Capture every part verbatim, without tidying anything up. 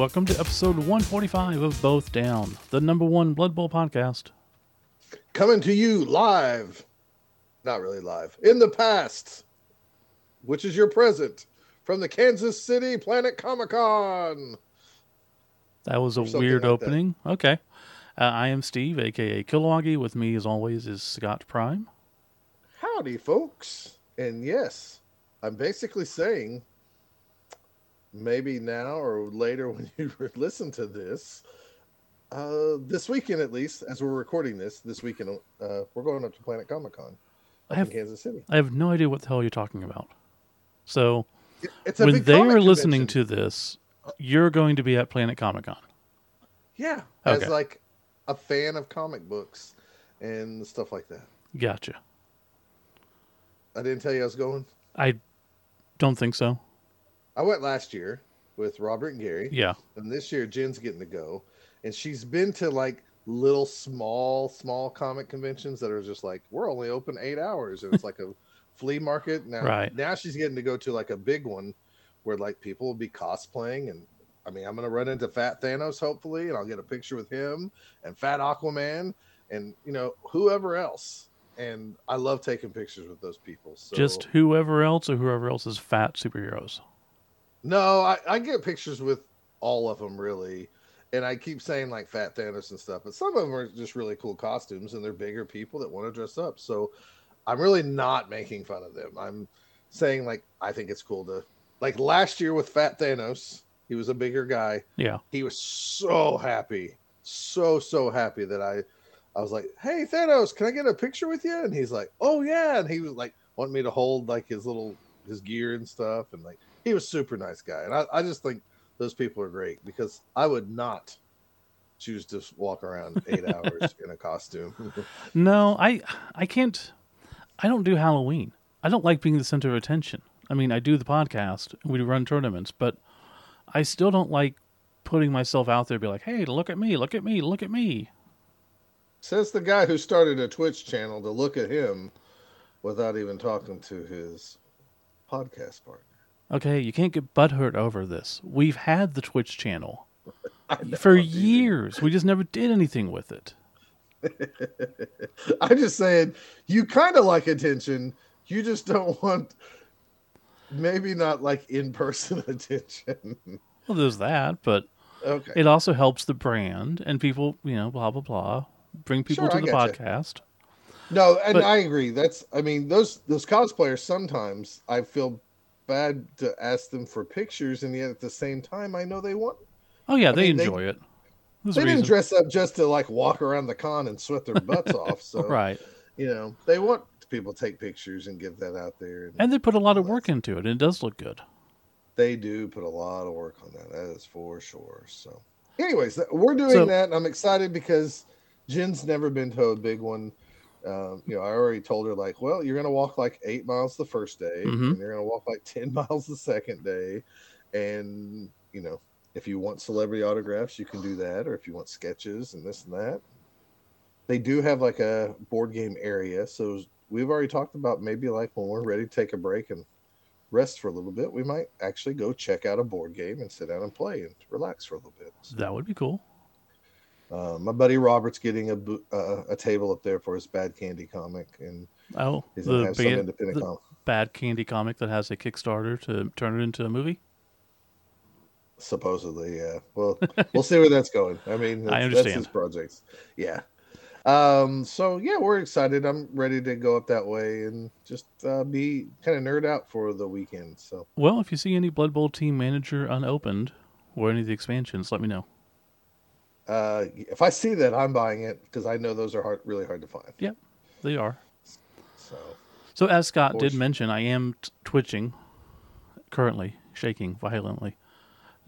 welcome to episode one forty-five of Both Down, the number one Blood Bowl podcast. Coming to you live, not really live, in the past, which is your present, from the Kansas City Planet Comic Con. That was a weird like opening. That. Okay. Uh, I am Steve, a k a. Kilowoggy. With me, as always, is Scott Prime. Howdy, folks. And yes, I'm basically saying maybe now or later when you listen to this, uh, this weekend at least, as we're recording this, this weekend, uh, we're going up to Planet Comic Con in Kansas City. I have no idea what the hell you're talking about. So it's a when they are listening to this, you're going to be at Planet Comic Con. Yeah. Okay. As like a fan of comic books and stuff like that. Gotcha. I didn't tell you I was going? I don't think so. I went last year with Robert and Gary. Yeah. And this year, Jen's getting to go. And she's been to like little small, small comic conventions that are just like, we're only open eight hours. And it's like a flea market. Now, right. Now she's getting to go to like a big one where like people will be cosplaying. And I mean, I'm going to run into Fat Thanos, hopefully, and I'll get a picture with him and Fat Aquaman and, you know, whoever else. And I love taking pictures with those people. So. Just whoever else or whoever else is fat superheroes. No, I, I get pictures with all of them, really. And I keep saying, like, Fat Thanos and stuff. But some of them are just really cool costumes, and they're bigger people that want to dress up. So I'm really not making fun of them. I'm saying, like, I think it's cool to... Like, last year with Fat Thanos, he was a bigger guy. Yeah. He was so happy. So, so happy that I... I was like, hey, Thanos, can I get a picture with you? And he's like, oh, yeah. And he was like, wanting me to hold like his little, his gear and stuff. And like, he was super nice guy. And I, I just think those people are great because I would not choose to walk around eight hours in a costume. No, I, I can't, I don't do Halloween. I don't like being the center of attention. I mean, I do the podcast and we run tournaments, but I still don't like putting myself out there and be like, hey, look at me, look at me, look at me. Says the guy who started a Twitch channel to look at him without even talking to his podcast partner. Okay, you can't get butthurt over this. We've had the Twitch channel know, for years. Dude. We just never did anything with it. I'm just saying, you kind of like attention. You just don't want, maybe not like in-person attention. Well, there's that, but okay. It also helps the brand and people, you know, blah, blah, blah. Bring people sure, to the podcast. You. No, and but, I agree. That's, I mean, those those cosplayers, sometimes I feel bad to ask them for pictures, and yet at the same time, I know they want. Oh yeah, I they mean, enjoy they, it. There's they didn't dress up just to like walk around the con and sweat their butts off. So right, you know, they want people to take pictures and give that out there, and, and they put a lot of work stuff. Into it, and it does look good. They do put a lot of work on that. That is for sure. So, anyways, we're doing so, that, and I'm excited because. Jen's never been to a big one. Um, you know, I already told her, like, well, you're going to walk like eight miles the first day, mm-hmm. and you're going to walk like ten miles the second day. And, you know, if you want celebrity autographs, you can do that. Or if you want sketches and this and that. They do have like a board game area. So we've already talked about maybe like when we're ready to take a break and rest for a little bit, we might actually go check out a board game and sit down and play and relax for a little bit. So. That would be cool. Uh, my buddy Robert's getting a uh, a table up there for his Bad Candy comic, and oh, he's gonna have some independent comic. Bad Candy comic that has a Kickstarter to turn it into a movie. Supposedly, yeah. Well, we'll see where that's going. I mean, I understand. That's his projects. Yeah. Um. So yeah, we're excited. I'm ready to go up that way and just uh, be kind of nerd out for the weekend. So well, if you see any Blood Bowl team manager unopened or any of the expansions, let me know. Uh, if I see that, I'm buying it because I know those are hard, really hard to find. Yep, they are. So, so as Scott did mention, I am t- twitching currently, shaking violently.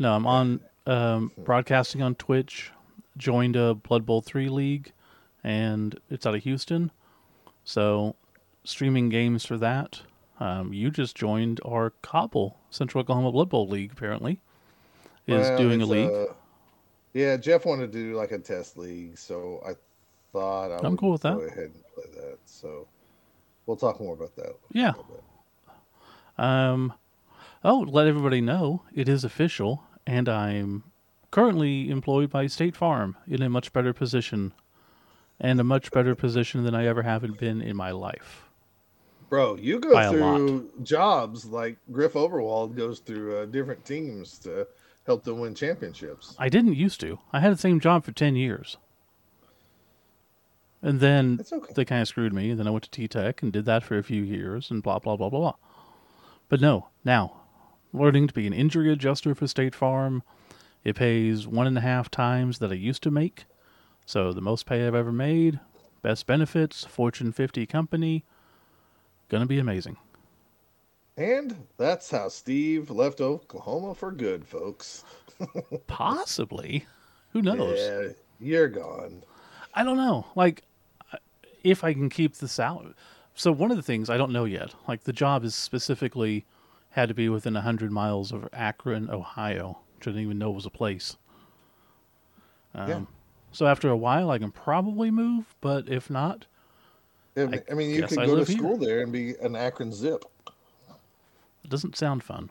No, I'm on um, broadcasting on Twitch, joined a Blood Bowl three league, and it's out of Houston. So streaming games for that. Um, you just joined our Cobble, Central Oklahoma Blood Bowl League, apparently, is well, doing a league. Uh... Yeah, Jeff wanted to do like a test league, so I thought I I'm would cool with that. Go ahead and play that. So we'll talk more about that. Yeah. Um. Oh, let everybody know it is official, and I'm currently employed by State Farm in a much better position, and a much better position than I ever haven't been in my life. Bro, you go by through jobs like Griff Overwald goes through uh, different teams to help them win championships. I didn't used to. I had the same job for ten years. And then okay. they kind of screwed me. And then I went to T-Tech and did that for a few years and blah, blah, blah, blah, blah. But no, now, learning to be an injury adjuster for State Farm, it pays one and a half times that I used to make. So the most pay I've ever made, best benefits, Fortune fifty company, gonna be amazing. And that's how Steve left Oklahoma for good, folks. Possibly. Who knows? Yeah, you're gone. I don't know. Like, if I can keep this out. So one of the things I don't know yet, like the job is specifically had to be within one hundred miles of Akron, Ohio, which I didn't even know was a place. Um, yeah. So after a while, I can probably move, but if not, I, I, I mean, you could I go to school here. There and be an Akron Zip. It doesn't sound fun.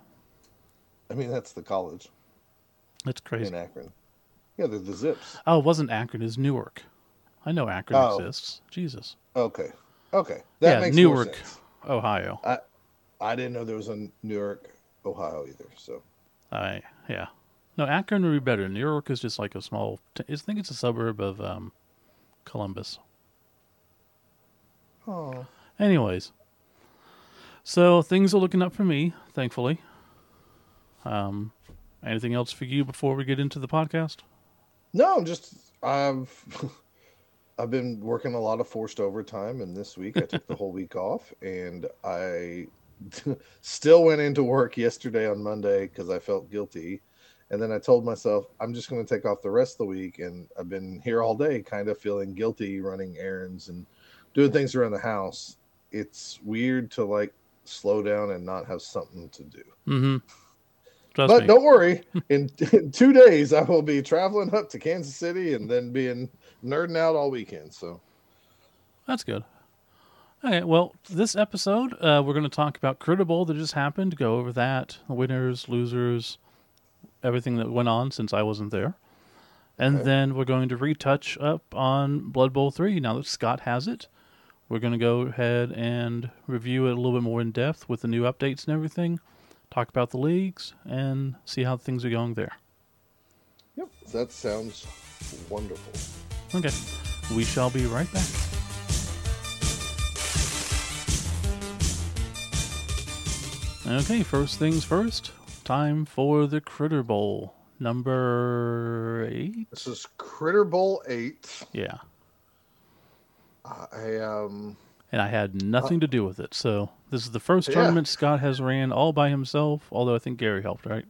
I mean, that's the college. That's crazy. In Akron. Yeah, they're the Zips. Oh, it wasn't Akron. It was Newark. I know Akron oh. exists. Jesus. Okay. Okay. That yeah, makes Newark, more sense. Ohio. I, I didn't know there was a Newark, Ohio either, so. I, yeah. No, Akron would be better. New York is just like a small... T- I think it's a suburb of um, Columbus. Oh. Anyways. So, things are looking up for me, thankfully. Um, anything else for you before we get into the podcast? No, I'm just... I've, I've been working a lot of forced overtime, and this week I took the whole week off, and I still went into work yesterday on Monday because I felt guilty. And then I told myself, I'm just going to take off the rest of the week. And I've been here all day kind of feeling guilty running errands and doing things around the house. It's weird to, like, slow down and not have something to do. Mm-hmm. But me. Don't worry. in, in two days, I will be traveling up to Kansas City and then being nerding out all weekend. So that's good. All right. Well, this episode, uh, we're going to talk about Critter Bowl that just happened. Go over that. Winners, losers. Everything that went on since I wasn't there. And okay. then we're going to retouch up on Blood Bowl three. Now that Scott has it, we're going to go ahead and review it a little bit more in depth with the new updates and everything. Talk about the leagues and see how things are going there. Yep, that sounds wonderful. Okay, we shall be right back. Okay, first things first. Time for the Critter Bowl number eight. This is Critter Bowl eight. Yeah. I um. And I had nothing uh, to do with it. So this is the first yeah. tournament Scott has ran all by himself. Although I think Gary helped, right?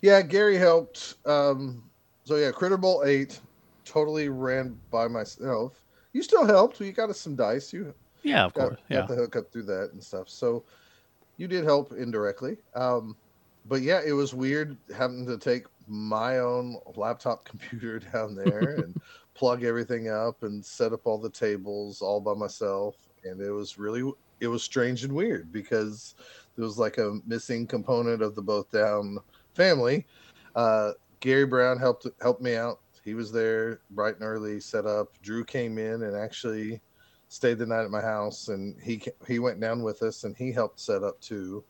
Yeah, Gary helped. Um. So yeah, Critter Bowl eight, totally ran by myself. You still helped. You got us some dice. You. Yeah, of got, course. Yeah. Got the hook up through that and stuff. So. You did help indirectly. Um, but yeah, it was weird having to take my own laptop computer down there and plug everything up and set up all the tables all by myself. And it was really, it was strange and weird because there was like a missing component of the Both Down family. Uh, Gary Brown helped, helped me out. He was there bright and early, set up. Drew came in and actually stayed the night at my house, and he he went down with us, and he helped set up too.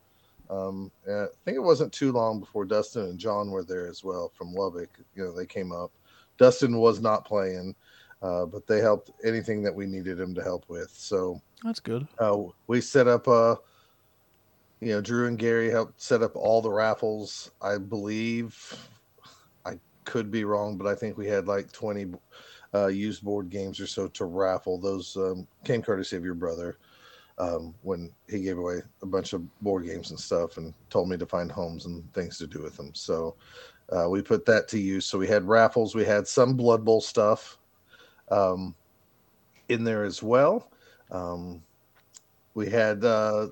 Um, I think it wasn't too long before Dustin and John were there as well from Lubbock. You know, they came up. Dustin was not playing, uh, but they helped anything that we needed him to help with. So that's good. Uh, we set up a. You know, Drew and Gary helped set up all the raffles. I believe, I could be wrong, but I think we had like twenty. Uh, used board games or so to raffle. Those um, came courtesy of your brother um, when he gave away a bunch of board games and stuff and told me to find homes and things to do with them. So uh, we put that to use. So we had raffles. We had some Blood Bowl stuff um, in there as well. Um, we had uh,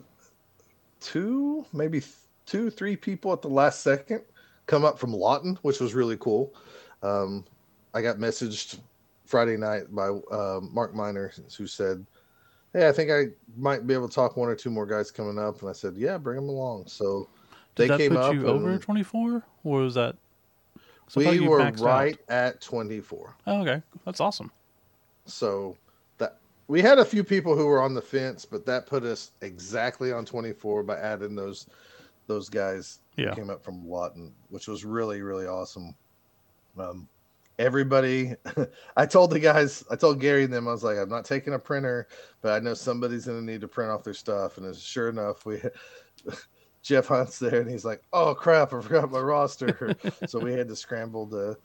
two, maybe th- two, three people at the last second come up from Lawton, which was really cool. Um, I got messaged Friday night by uh, Mark Miner, who said, "Hey, I think I might be able to talk one or two more guys coming up." And I said, "Yeah, bring them along." So Did they that came put up. You and, over twenty-four, or was that? So we were right out. at twenty-four. Oh, okay, that's awesome. So that we had a few people who were on the fence, but that put us exactly on twenty-four by adding those those guys yeah. who came up from Lawton, which was really really awesome. Um, everybody, I told the guys, I told Gary and them, I was like, I'm not taking a printer, but I know somebody's going to need to print off their stuff, and sure enough, we. Jeff Hunt's there, and he's like, "Oh crap, I forgot my roster." So we had to scramble to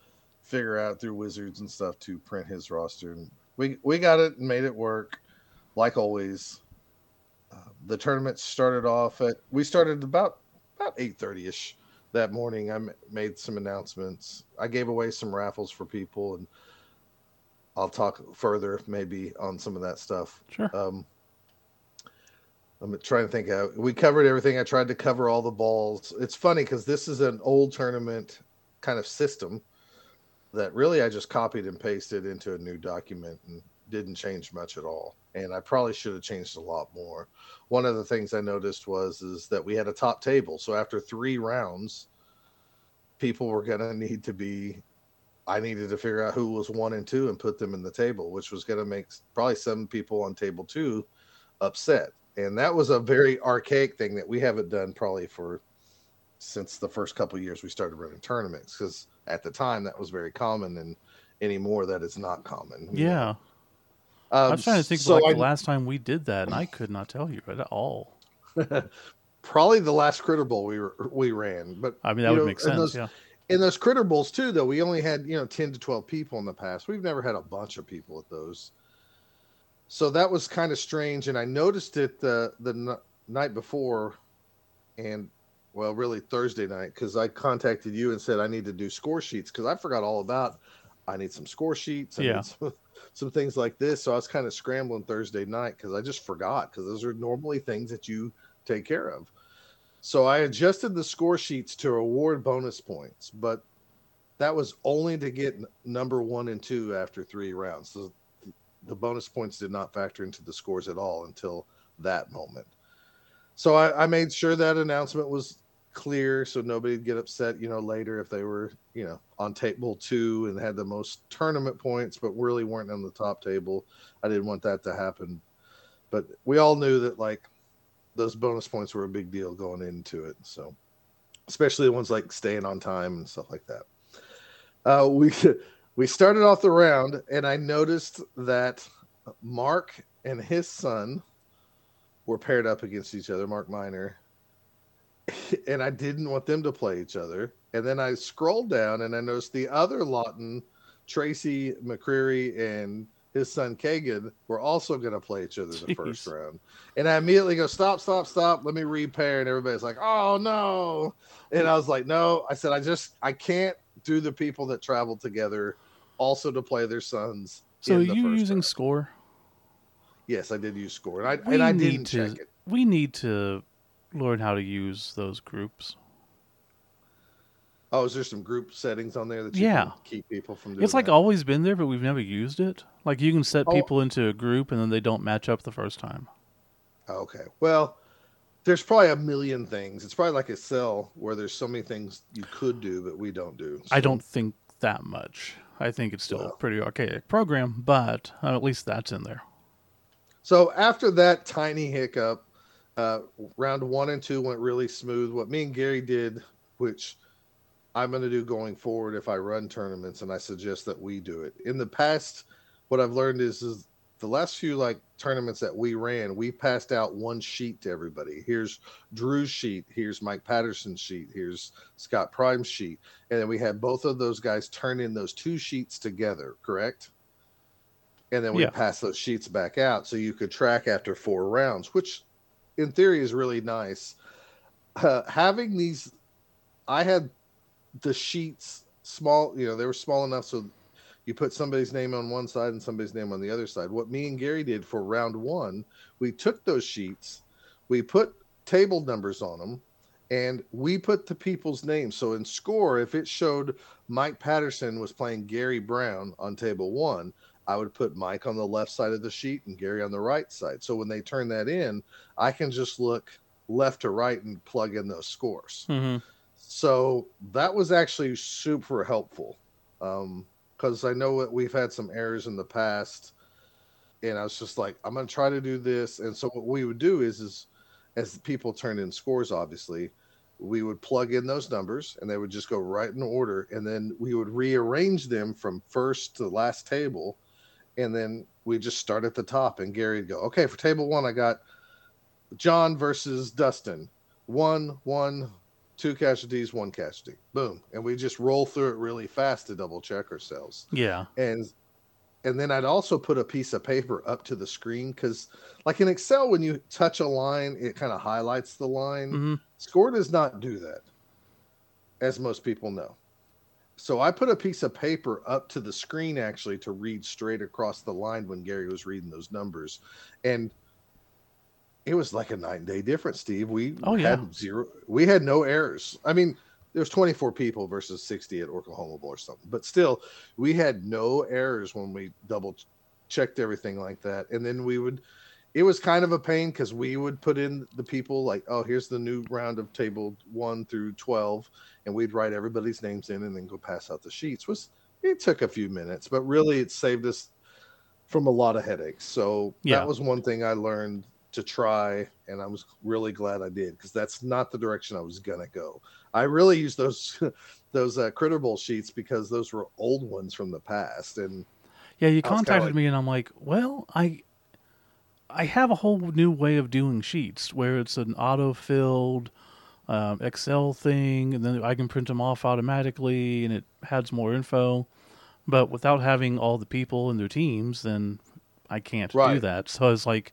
figure out through Wizards and stuff to print his roster, and we we got it and made it work, like always. Uh, the tournament started off at we started about about eight thirty ish that morning. I m- made some announcements. I gave away some raffles for people, and I'll talk further if maybe on some of that stuff. Sure. Um, I'm trying to think. Of, we covered everything. I tried to cover all the balls. It's funny because this is an old tournament kind of system that really I just copied and pasted into a new document and didn't change much at all. And I probably should have changed a lot more. One of the things I noticed was is that we had a top table. So after three rounds, people were going to need to be – I needed to figure out who was one and two and put them in the table, which was going to make probably some people on table two upset. And that was a very archaic thing that we haven't done probably for since the first couple of years we started running tournaments, because at the time that was very common, and anymore that is not common. Yeah. Um, I was trying to think so like I, the last time we did that, and I could not tell you at all. Probably the last Critter Bowl we were, we ran, but I mean that would know, make sense. Those, yeah. In those Critter Bowls too, though, we only had you know ten to twelve people in the past. We've never had a bunch of people at those. So that was kind of strange, and I noticed it the the n- night before, and well, really Thursday night, because I contacted you and said I need to do score sheets because I forgot all about. I need some score sheets, I yeah, need some, some things like this. So I was kind of scrambling Thursday night because I just forgot, because those are normally things that you take care of. So I adjusted the score sheets to award bonus points, but that was only to get n- number one and two after three rounds. So the bonus points did not factor into the scores at all until that moment. So I, I made sure that announcement was clear so nobody would get upset, you know, later if they were, you know, on table two and had the most tournament points, but really weren't on the top table. I didn't want that to happen, but we all knew that like those bonus points were a big deal going into it. So especially the ones like staying on time and stuff like that. Uh, we We started off the round, and I noticed that Mark and his son were paired up against each other, Mark Minor, and I didn't want them to play each other. And then I scrolled down, and I noticed the other Lawton, Tracy McCreary and his son Kagan, were also going to play each other Jeez. The first round. And I immediately go, stop, stop, stop, let me repair. And everybody's like, oh, no. And I was like, no. I said, I just – I can't. Through the people that traveled together also to play their sons. So are you using round. Score? Yes, I did use score. And I, and I didn't to, check it. We need to learn how to use those groups. Oh, is there some group settings on there that you yeah. can keep people from doing It's like that? Always been there, but we've never used it. Like you can set oh. people into a group and then they don't match up the first time. Okay. Well, there's probably a million things. It's probably like a cell where there's so many things you could do, but we don't do. So. I don't think that much. I think it's still no. a pretty archaic program, but uh, at least that's in there. So after that tiny hiccup, uh, round one and two went really smooth. What me and Gary did, which I'm going to do going forward if I run tournaments, and I suggest that we do it. In the past, what I've learned is, is the last few like tournaments that we ran, we passed out one sheet to everybody. Here's Drew's sheet. Here's Mike Patterson's sheet. Here's Scott Prime's sheet. And then we had both of those guys turn in those two sheets together, correct? And then we yeah. passed those sheets back out so you could track after four rounds, which in theory is really nice. Uh, having these, I had the sheets small, you know, they were small enough so you put somebody's name on one side and somebody's name on the other side. What me and Gary did for round one, we took those sheets, we put table numbers on them, and we put the people's names. So in score, if it showed Mike Patterson was playing Gary Brown on table one, I would put Mike on the left side of the sheet and Gary on the right side. So when they turn that in, I can just look left to right and plug in those scores. Mm-hmm. So that was actually super helpful, um, because I know that we've had some errors in the past, and I was just like, I'm going to try to do this. And so what we would do is, is as people turned in scores, obviously, we would plug in those numbers, and they would just go right in order, and then we would rearrange them from first to last table, and then we just start at the top, and Gary would go, okay, for table one, I got John versus Dustin. One, one, two casualties, one casualty. Boom. And we just roll through it really fast to double check ourselves. Yeah. And and then I'd also put a piece of paper up to the screen, because like in Excel, when you touch a line, it kind of highlights the line. Mm-hmm. Score does not do that, as most people know. So I put a piece of paper up to the screen actually to read straight across the line when Gary was reading those numbers. And it was like a nine day difference, Steve. We oh, yeah. had zero. We had no errors. I mean, there was twenty-four people versus sixty at Oklahoma Bowl or something, but still we had no errors when we double checked everything like that. And then we would, it was kind of a pain, because we would put in the people like, oh, here's the new round of table one through twelve. And we'd write everybody's names in and then go pass out the sheets. It, was, it took a few minutes, but really it saved us from a lot of headaches. So yeah. that was one thing I learned to try, and I was really glad I did, because that's not the direction I was gonna go. I really used those those uh, Critter Bowl sheets, because those were old ones from the past. And yeah, you contacted like, me, and I'm like, well, I I have a whole new way of doing sheets where it's an auto-filled um, Excel thing, and then I can print them off automatically, and it adds more info. But without having all the people and their teams, then I can't right. do that. So I was like,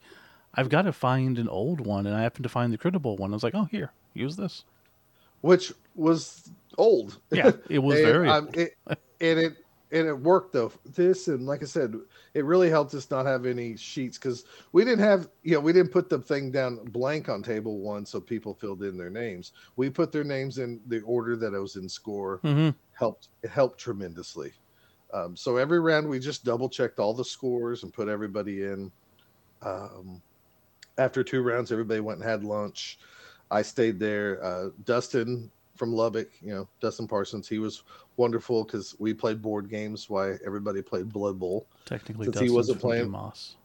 I've got to find an old one, and I happened to find the Critter Bowl one. I was like, oh, here, use this. Which was old. Yeah, it was very um, old. It, and, it, and it worked, though. This, and like I said, it really helped us not have any sheets, because we didn't have, you know, we didn't put the thing down blank on table one so people filled in their names. We put their names in the order that it was in score. Mm-hmm. Helped, it helped tremendously. Um, so every round, we just double-checked all the scores and put everybody in. Um After two rounds, everybody went and had lunch. I stayed there. Uh, Dustin from Lubbock, you know, Dustin Parsons, he was wonderful, because we played board games while everybody played Blood Bowl. Technically, since Dustin's he wasn't from playing. Dumas.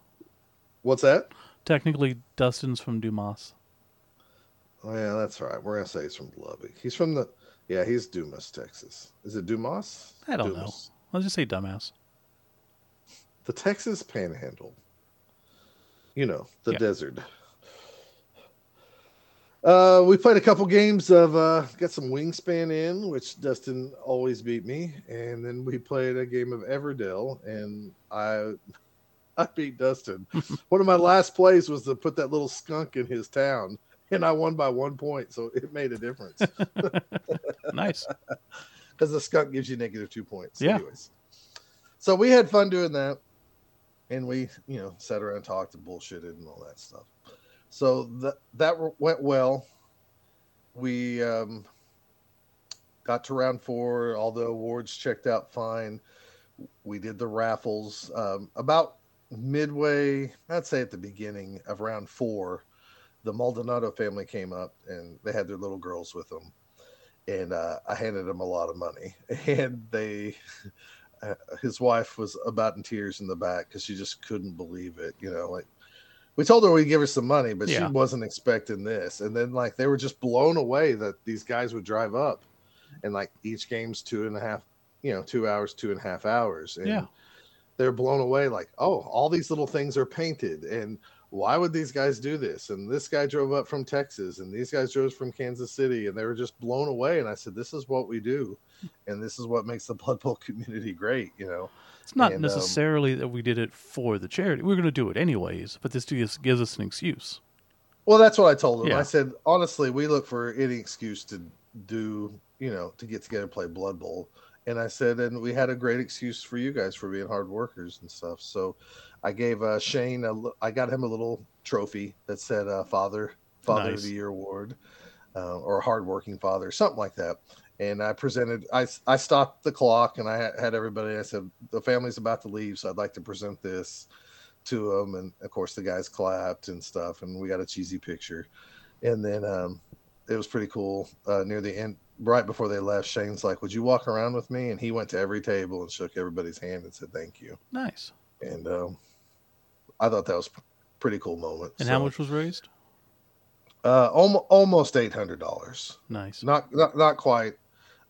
What's that? Technically, Dustin's from Dumas. Oh, yeah, that's right. We're going to say he's from Lubbock. He's from the, yeah, he's Dumas, Texas. Is it Dumas? I don't Dumas. know. Let's just say dumbass. The Texas Panhandle. You know, the yeah. desert. Uh, we played a couple games of, uh, got some Wingspan in, which Dustin always beat me. And then we played a game of Everdell, and I I beat Dustin. One of my last plays was to put that little skunk in his town, and I won by one point, so it made a difference. Nice. Because the skunk gives you negative two points. Yeah. Anyways. So we had fun doing that. And we, you know, sat around and talked and bullshitted and all that stuff. So th- that went well. We um, got to round four. All the awards checked out fine. We did the raffles. Um, about midway, I'd say at the beginning of round four, the Maldonado family came up, and they had their little girls with them. And uh, I handed them a lot of money. And they... his wife was about in tears in the back, because she just couldn't believe it. You know, like we told her we'd give her some money, but yeah. she wasn't expecting this. And then like they were just blown away that these guys would drive up, and like each game's two and a half, you know, two hours, two and a half hours. And yeah. they're blown away. Like, oh, all these little things are painted, and why would these guys do this? And this guy drove up from Texas, and these guys drove from Kansas City, and they were just blown away. And I said, this is what we do. And this is what makes the Blood Bowl community great. You know, it's not and, necessarily um, that we did it for the charity. We we're going to do it anyways, but this just gives us an excuse. Well, that's what I told him. Yeah. I said, honestly, we look for any excuse to do, you know, to get together and play Blood Bowl. And I said, and we had a great excuse for you guys for being hard workers and stuff. So I gave uh, Shane, a, I got him a little trophy that said uh, Father Father nice. of the Year Award uh, or Hardworking Father, something like that. And I presented, I, I stopped the clock, and I had everybody, I said, the family's about to leave, so I'd like to present this to them. And, of course, the guys clapped and stuff, and we got a cheesy picture. And then um, it was pretty cool uh, near the end. right before they left, Shane's like, would you walk around with me? And he went to every table and shook everybody's hand and said, thank you. Nice. And um, I thought that was a pretty cool moment. And so, how much was raised? Uh, almost eight hundred dollars. Nice. Not, not, not quite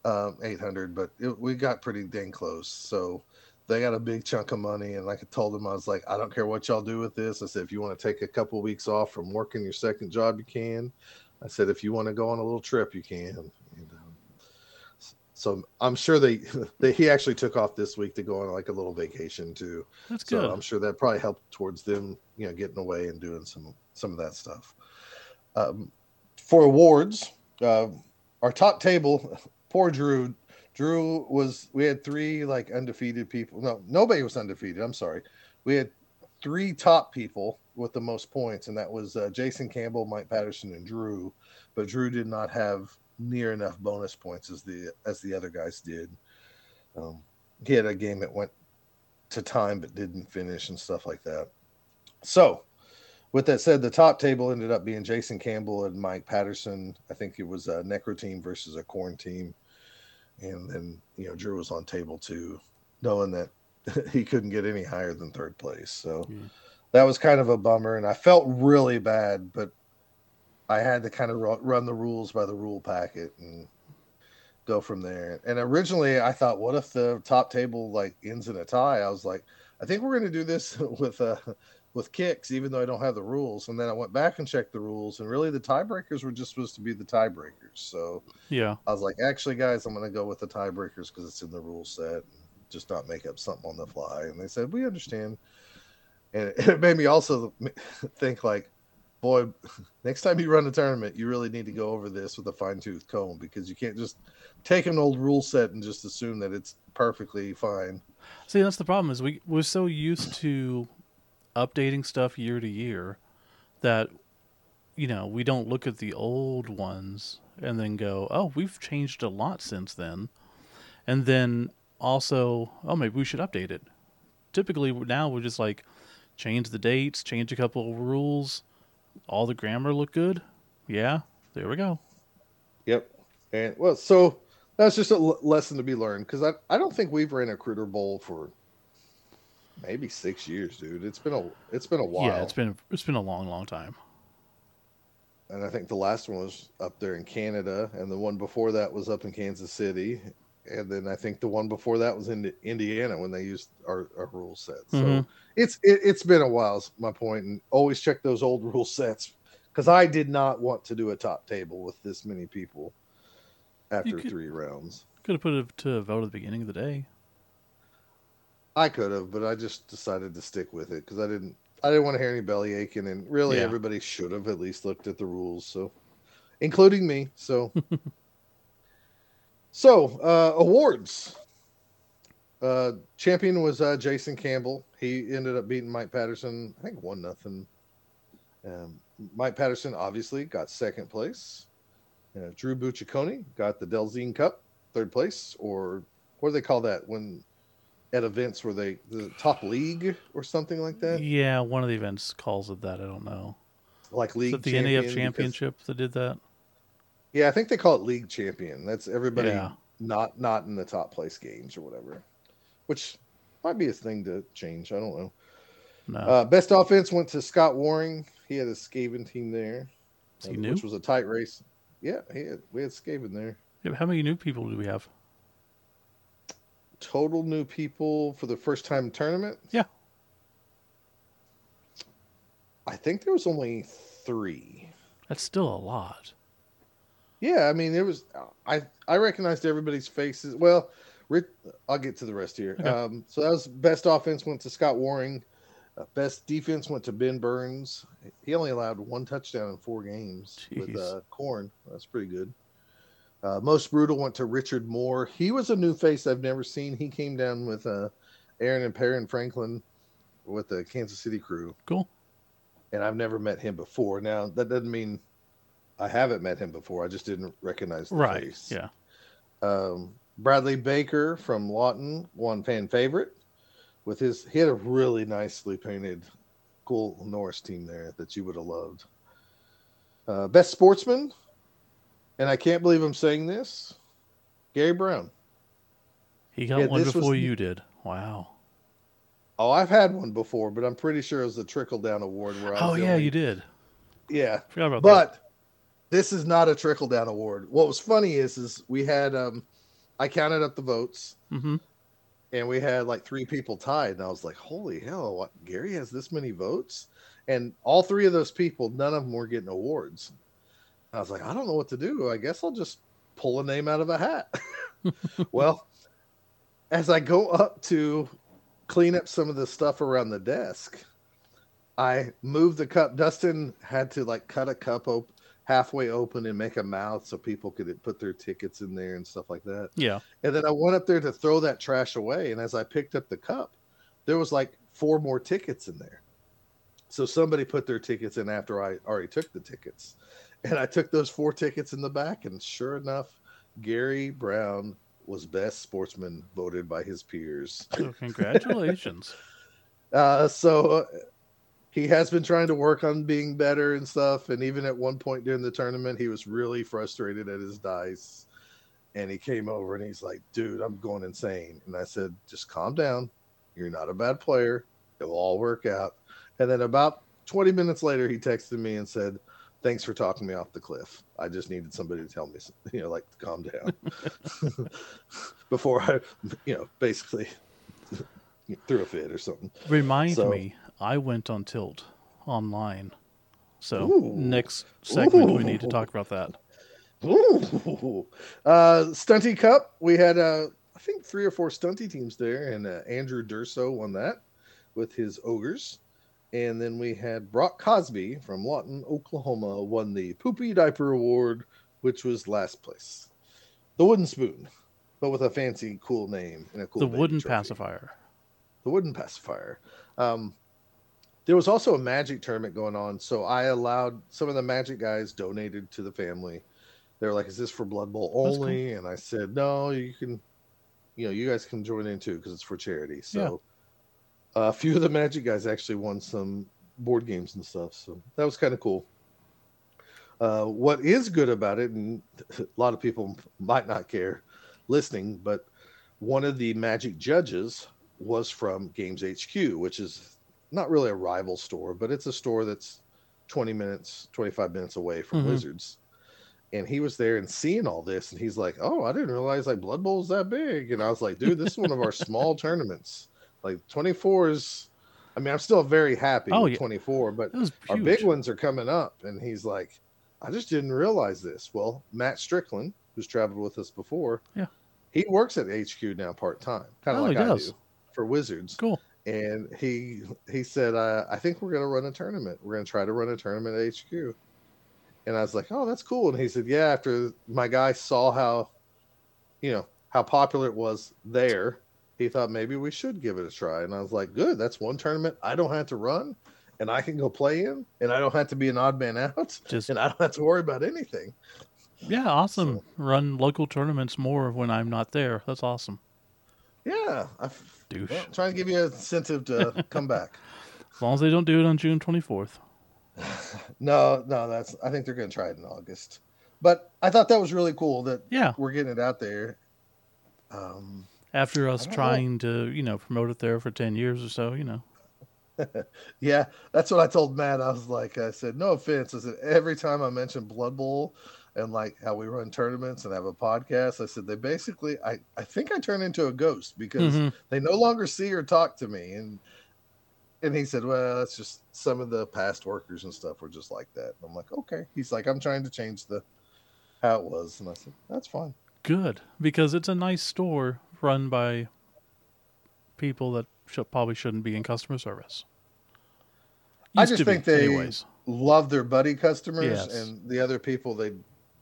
um, eight hundred, but it, we got pretty dang close. So they got a big chunk of money. And like I told them, I was like, I don't care what y'all do with this. I said, if you want to take a couple weeks off from working your second job, you can. I said, if you want to go on a little trip, you can. And, um, so I'm sure they, they, he actually took off this week to go on like a little vacation too. That's so good. I'm sure that probably helped towards them, you know, getting away and doing some, some of that stuff. Um, for awards, uh, our top table, poor Drew, Drew was, we had three like undefeated people. No, nobody was undefeated. I'm sorry. We had three top people with the most points, and that was uh, Jason Campbell, Mike Patterson, and Drew. But Drew did not have near enough bonus points as the as the other guys did. Um, he had a game that went to time but didn't finish and stuff like that. So, with that said, the top table ended up being Jason Campbell and Mike Patterson. I think it was a Necro team versus a Corn team. And then, you know, Drew was on table two, knowing that he couldn't get any higher than third place. So, yeah. That was kind of a bummer, and I felt really bad, but I had to kind of run the rules by the rule packet and go from there. And originally I thought, what if the top table like ends in a tie? I was like, I think we're going to do this with uh, with kicks, even though I don't have the rules. And then I went back and checked the rules, and really the tiebreakers were just supposed to be the tiebreakers. So yeah, I was like, actually, guys, I'm going to go with the tiebreakers because it's in the rule set, and just not make up something on the fly. And they said, we understand. And it made me also think, like, boy, next time you run a tournament, you really need to go over this with a fine-tooth comb, because you can't just take an old rule set and just assume that it's perfectly fine. See, that's the problem, is we, we're so used to updating stuff year to year that, you know, we don't look at the old ones and then go, oh, we've changed a lot since then. And then also, oh, maybe we should update it. Typically, now we're just like, change the dates, change a couple of rules. All the grammar looked good. Yeah, there we go. Yep. And well, so that's just a l- lesson to be learned, because I, I don't think we've ran a Critter Bowl for maybe six years, dude. It's been a it's been a while. Yeah, it's been it's been a long, long time. And I think the last one was up there in Canada, and the one before that was up in Kansas City, and then I think the one before that was in Indiana when they used our, our rule set. So mm-hmm. it's it, it's been a while, is my point, and always check those old rule sets, because I did not want to do a top table with this many people after could, three rounds. Could have put it to a vote at the beginning of the day. I could have, but I just decided to stick with it because I didn't I didn't want to hear any belly aching, and really yeah. everybody should have at least looked at the rules, so including me. So. So, uh, awards. Uh, champion was uh, Jason Campbell. He ended up beating Mike Patterson, I think, one nothing. Um, Mike Patterson, obviously, got second place. Uh, Drew Bucciacone got the Delzine Cup, third place, or what do they call that when at events where they the top league or something like that? Yeah, one of the events calls it that. I don't know. Like league. Is it the champion N A F championship because... that did that? Yeah, I think they call it league champion. That's everybody yeah. not not in the top place games or whatever, which might be a thing to change. I don't know. No. Uh, best offense went to Scott Waring. He had a Skaven team there, and, new? which was a tight race. Yeah, he had, we had Skaven there. Yeah, how many new people do we have? Total new people for the first time tournament? Yeah. I think there was only three. That's still a lot. Yeah, I mean, it was. I I recognized everybody's faces. Well, Rick, I'll get to the rest here. Okay. Um, so that was best offense went to Scott Waring. Uh, best defense went to Ben Burns. He only allowed one touchdown in four games Jeez. with uh, Corn. That's pretty good. Uh, most brutal went to Richard Moore. He was a new face I've never seen. He came down with uh, Aaron and Perrin Franklin with the Kansas City crew. Cool. And I've never met him before. Now that doesn't mean. I haven't met him before. I just didn't recognize the right. face. Yeah. Um, Bradley Baker from Lawton won fan favorite with his. He had a really nicely painted, cool Norris team there that you would have loved. Uh, best sportsman and I can't believe I'm saying this, Gary Brown. He got yeah, one before was... you did. Wow. Oh, I've had one before, but I'm pretty sure it was the Trickle Down Award. Where I was oh, yeah, only... you did. Yeah. Forgot about but that. But this is not a Trickle Down Award. What was funny is, is we had, um, I counted up the votes, mm-hmm. and we had like three people tied. And I was like, holy hell, what? Gary has this many votes? And all three of those people, none of them were getting awards. And I was like, I don't know what to do. I guess I'll just pull a name out of a hat. Well, as I go up to clean up some of the stuff around the desk, I moved the cup. Dustin had to like cut a cup op- halfway open and make a mouth so people could put their tickets in there and stuff like that. Yeah. And then I went up there to throw that trash away. And as I picked up the cup, there was like four more tickets in there. So somebody put their tickets in after I already took the tickets. And I took those four tickets in the back. And sure enough, Gary Brown was best sportsman voted by his peers. Oh, congratulations. uh, so he has been trying to work on being better and stuff. And even at one point during the tournament, he was really frustrated at his dice. And he came over and he's like, dude, I'm going insane. And I said, just calm down. You're not a bad player. It will all work out. And then about twenty minutes later, he texted me and said, thanks for talking me off the cliff. I just needed somebody to tell me, you know, like, calm down before I, you know, basically threw a fit or something. Remind so, me, I went on tilt online. So ooh, next segment, ooh, we need to talk about that. Ooh. Uh, Stunty Cup. We had, uh, I think, three or four Stunty teams there. And uh, Andrew Durso won that with his Ogres. And then we had Brock Cosby from Lawton, Oklahoma, won the Poopy Diaper Award, which was last place. The Wooden Spoon, but with a fancy, cool name and a cool. The Wooden trophy. Pacifier. The Wooden Pacifier. Um, there was also a Magic tournament going on, so I allowed some of the Magic guys donated to the family. They were like, "Is this for Blood Bowl only?" Cool. And I said, "No, you can, you know, you guys can join in too because it's for charity." So. Yeah. A uh, few of the Magic guys actually won some board games and stuff, so that was kind of cool. Uh, what is good about it, and a lot of people might not care listening, but one of the Magic judges was from Games H Q, which is not really a rival store, but it's a store that's twenty minutes, twenty-five minutes away from mm-hmm. Wizards. And he was there and seeing all this, and he's like, oh, I didn't realize like Blood Bowl's that big. And I was like, dude, this is one of our small tournaments. Like twenty-four is, I mean, I'm still very happy oh, with yeah. twenty-four, but our big ones are coming up. And he's like, I just didn't realize this. Well, Matt Strickland, who's traveled with us before, yeah, he works at H Q now part-time, kind of oh, like I do, for Wizards. Cool. And he he said, uh, I think we're going to run a tournament. We're going to try to run a tournament at H Q. And I was like, oh, that's cool. And he said, yeah, after my guy saw how, you know, how popular it was there, he thought maybe we should give it a try. And I was like, good, that's one tournament I don't have to run and I can go play in and I don't have to be an odd man out. Just, and I don't have to worry about anything. Yeah. Awesome. So, run local tournaments more when I'm not there. That's awesome. Yeah. I, Douche. Well, I'm trying to give you an incentive to come back. As long as they don't do it on June twenty-fourth. no, no, that's, I think they're going to try it in August, but I thought that was really cool that yeah. we're getting it out there. Um, After us trying know. to, you know, promote it there for ten years or so, you know. Yeah, that's what I told Matt. I was like, I said, no offense. I said, every time I mention Blood Bowl and like how we run tournaments and have a podcast, I said, they basically, I, I think I turn into a ghost because mm-hmm. they no longer see or talk to me. And and he said, well, that's just some of the past workers and stuff were just like that. And I'm like, okay. He's like, I'm trying to change the how it was. And I said, that's fine. Good, because it's a nice store run by people that should, probably shouldn't be in customer service. Used I just think be, they anyways. love their buddy customers, yes. and the other people they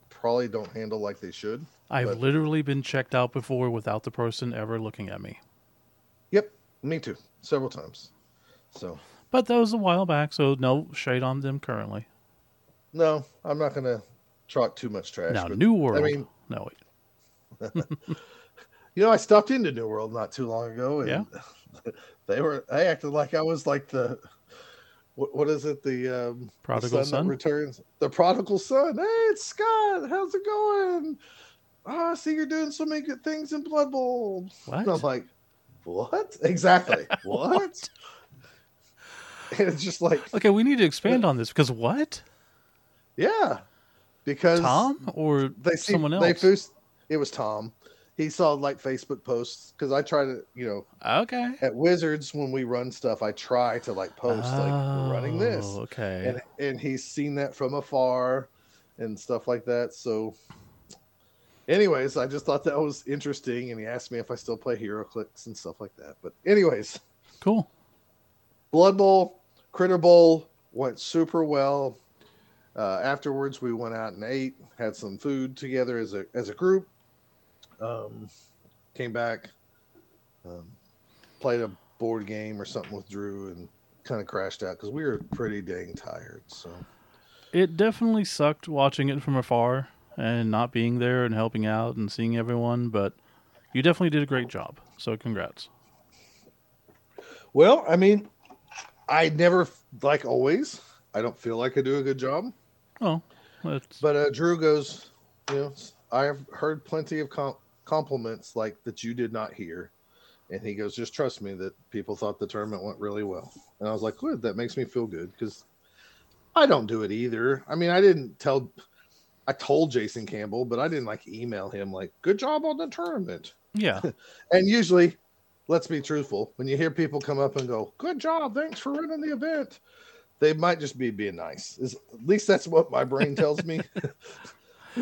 probably don't handle like they should. I've but... literally been checked out before without the person ever looking at me. Yep, me too, several times. So, but that was a while back, so no shade on them currently. No, I'm not going to talk too much trash. Now, but, New World. I mean, no. Wait. You know, I stopped into New World not too long ago, and yeah. they were I acted like I was like the what, what is it? The um, prodigal the son, son? That returns. The prodigal son. Hey, it's Scott. How's it going? Oh, I see you're doing so many good things in Blood Bowl. What? And I'm like, what? Exactly. What? What? And it's just like, okay, we need to expand on this because what? Yeah, because Tom or they see, someone else. They first, it was Tom. He saw like Facebook posts because I try to, you know, okay. At Wizards when we run stuff, I try to like post oh, like we're running this, okay, and and he's seen that from afar and stuff like that. So, anyways, I just thought that was interesting, and he asked me if I still play HeroClix and stuff like that. But anyways, cool. Blood Bowl, Critter Bowl went super well. Uh, afterwards, we went out and ate, had some food together as a as a group. Um, came back, um, played a board game or something with Drew, and kind of crashed out because we were pretty dang tired. So it definitely sucked watching it from afar and not being there and helping out and seeing everyone. But you definitely did a great job. So congrats. Well, I mean, I never, like always, I don't feel like I do a good job. Oh, that's... but uh, Drew goes, you know, I've heard plenty of com- compliments like that you did not hear. And he goes, just trust me that people thought the tournament went really well. And I was like, good, that makes me feel good because I don't do it either. I mean, I didn't tell, I told Jason Campbell, but I didn't like email him like, good job on the tournament. Yeah. And usually, let's be truthful. When you hear people come up and go, good job, thanks for running the event, they might just be being nice. Is, at least that's what my brain tells me.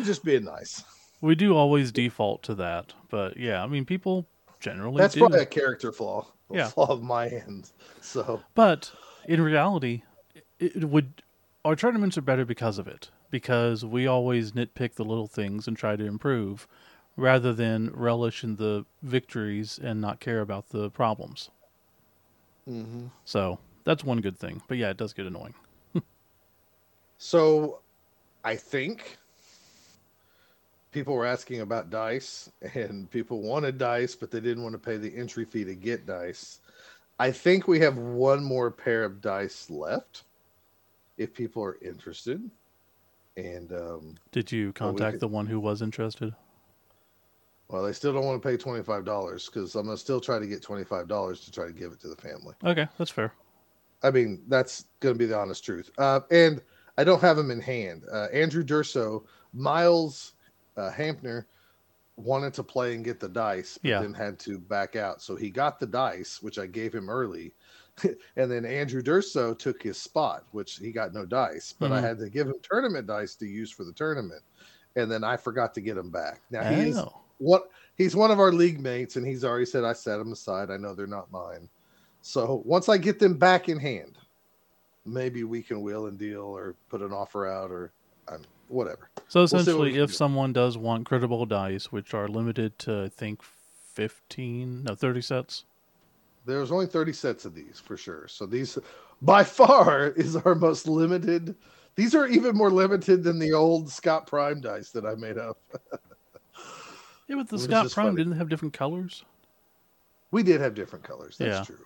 Just being nice. We do always default to that. But yeah, I mean, people generally that's do. Probably a character flaw. A yeah. flaw of my end. So, but in reality, it would our tournaments are better because of it. Because we always nitpick the little things and try to improve, rather than relish in the victories and not care about the problems. Mm-hmm. So that's one good thing. But yeah, it does get annoying. So I think people were asking about dice, and people wanted dice, but they didn't want to pay the entry fee to get dice. I think we have one more pair of dice left if people are interested. And um, did you contact could... the one who was interested? Well, they still don't want to pay twenty-five dollars because I'm going to still try to get twenty-five dollars to try to give it to the family. Okay, that's fair. I mean, that's going to be the honest truth. Uh, and I don't have them in hand. Uh, Andrew Durso, Miles uh, Hampner wanted to play and get the dice, but yeah. then had to back out. So he got the dice, which I gave him early. And then Andrew Durso took his spot, which he got no dice. But mm-hmm. I had to give him tournament dice to use for the tournament. And then I forgot to get him back. Now, oh. he's... What he's one of our league mates, and he's already said I set them aside. I know they're not mine. So once I get them back in hand, maybe we can wheel and deal, or put an offer out, or um, whatever. So essentially, we'll if do. someone does want Critter Bowl dice, which are limited to I think fifteen, no thirty sets. There's only thirty sets of these for sure. So these, by far, is our most limited. These are even more limited than the old Scott Prime dice that I made up. Yeah, but the Scott Prime funny. didn't have different colors. We did have different colors. That's yeah. true.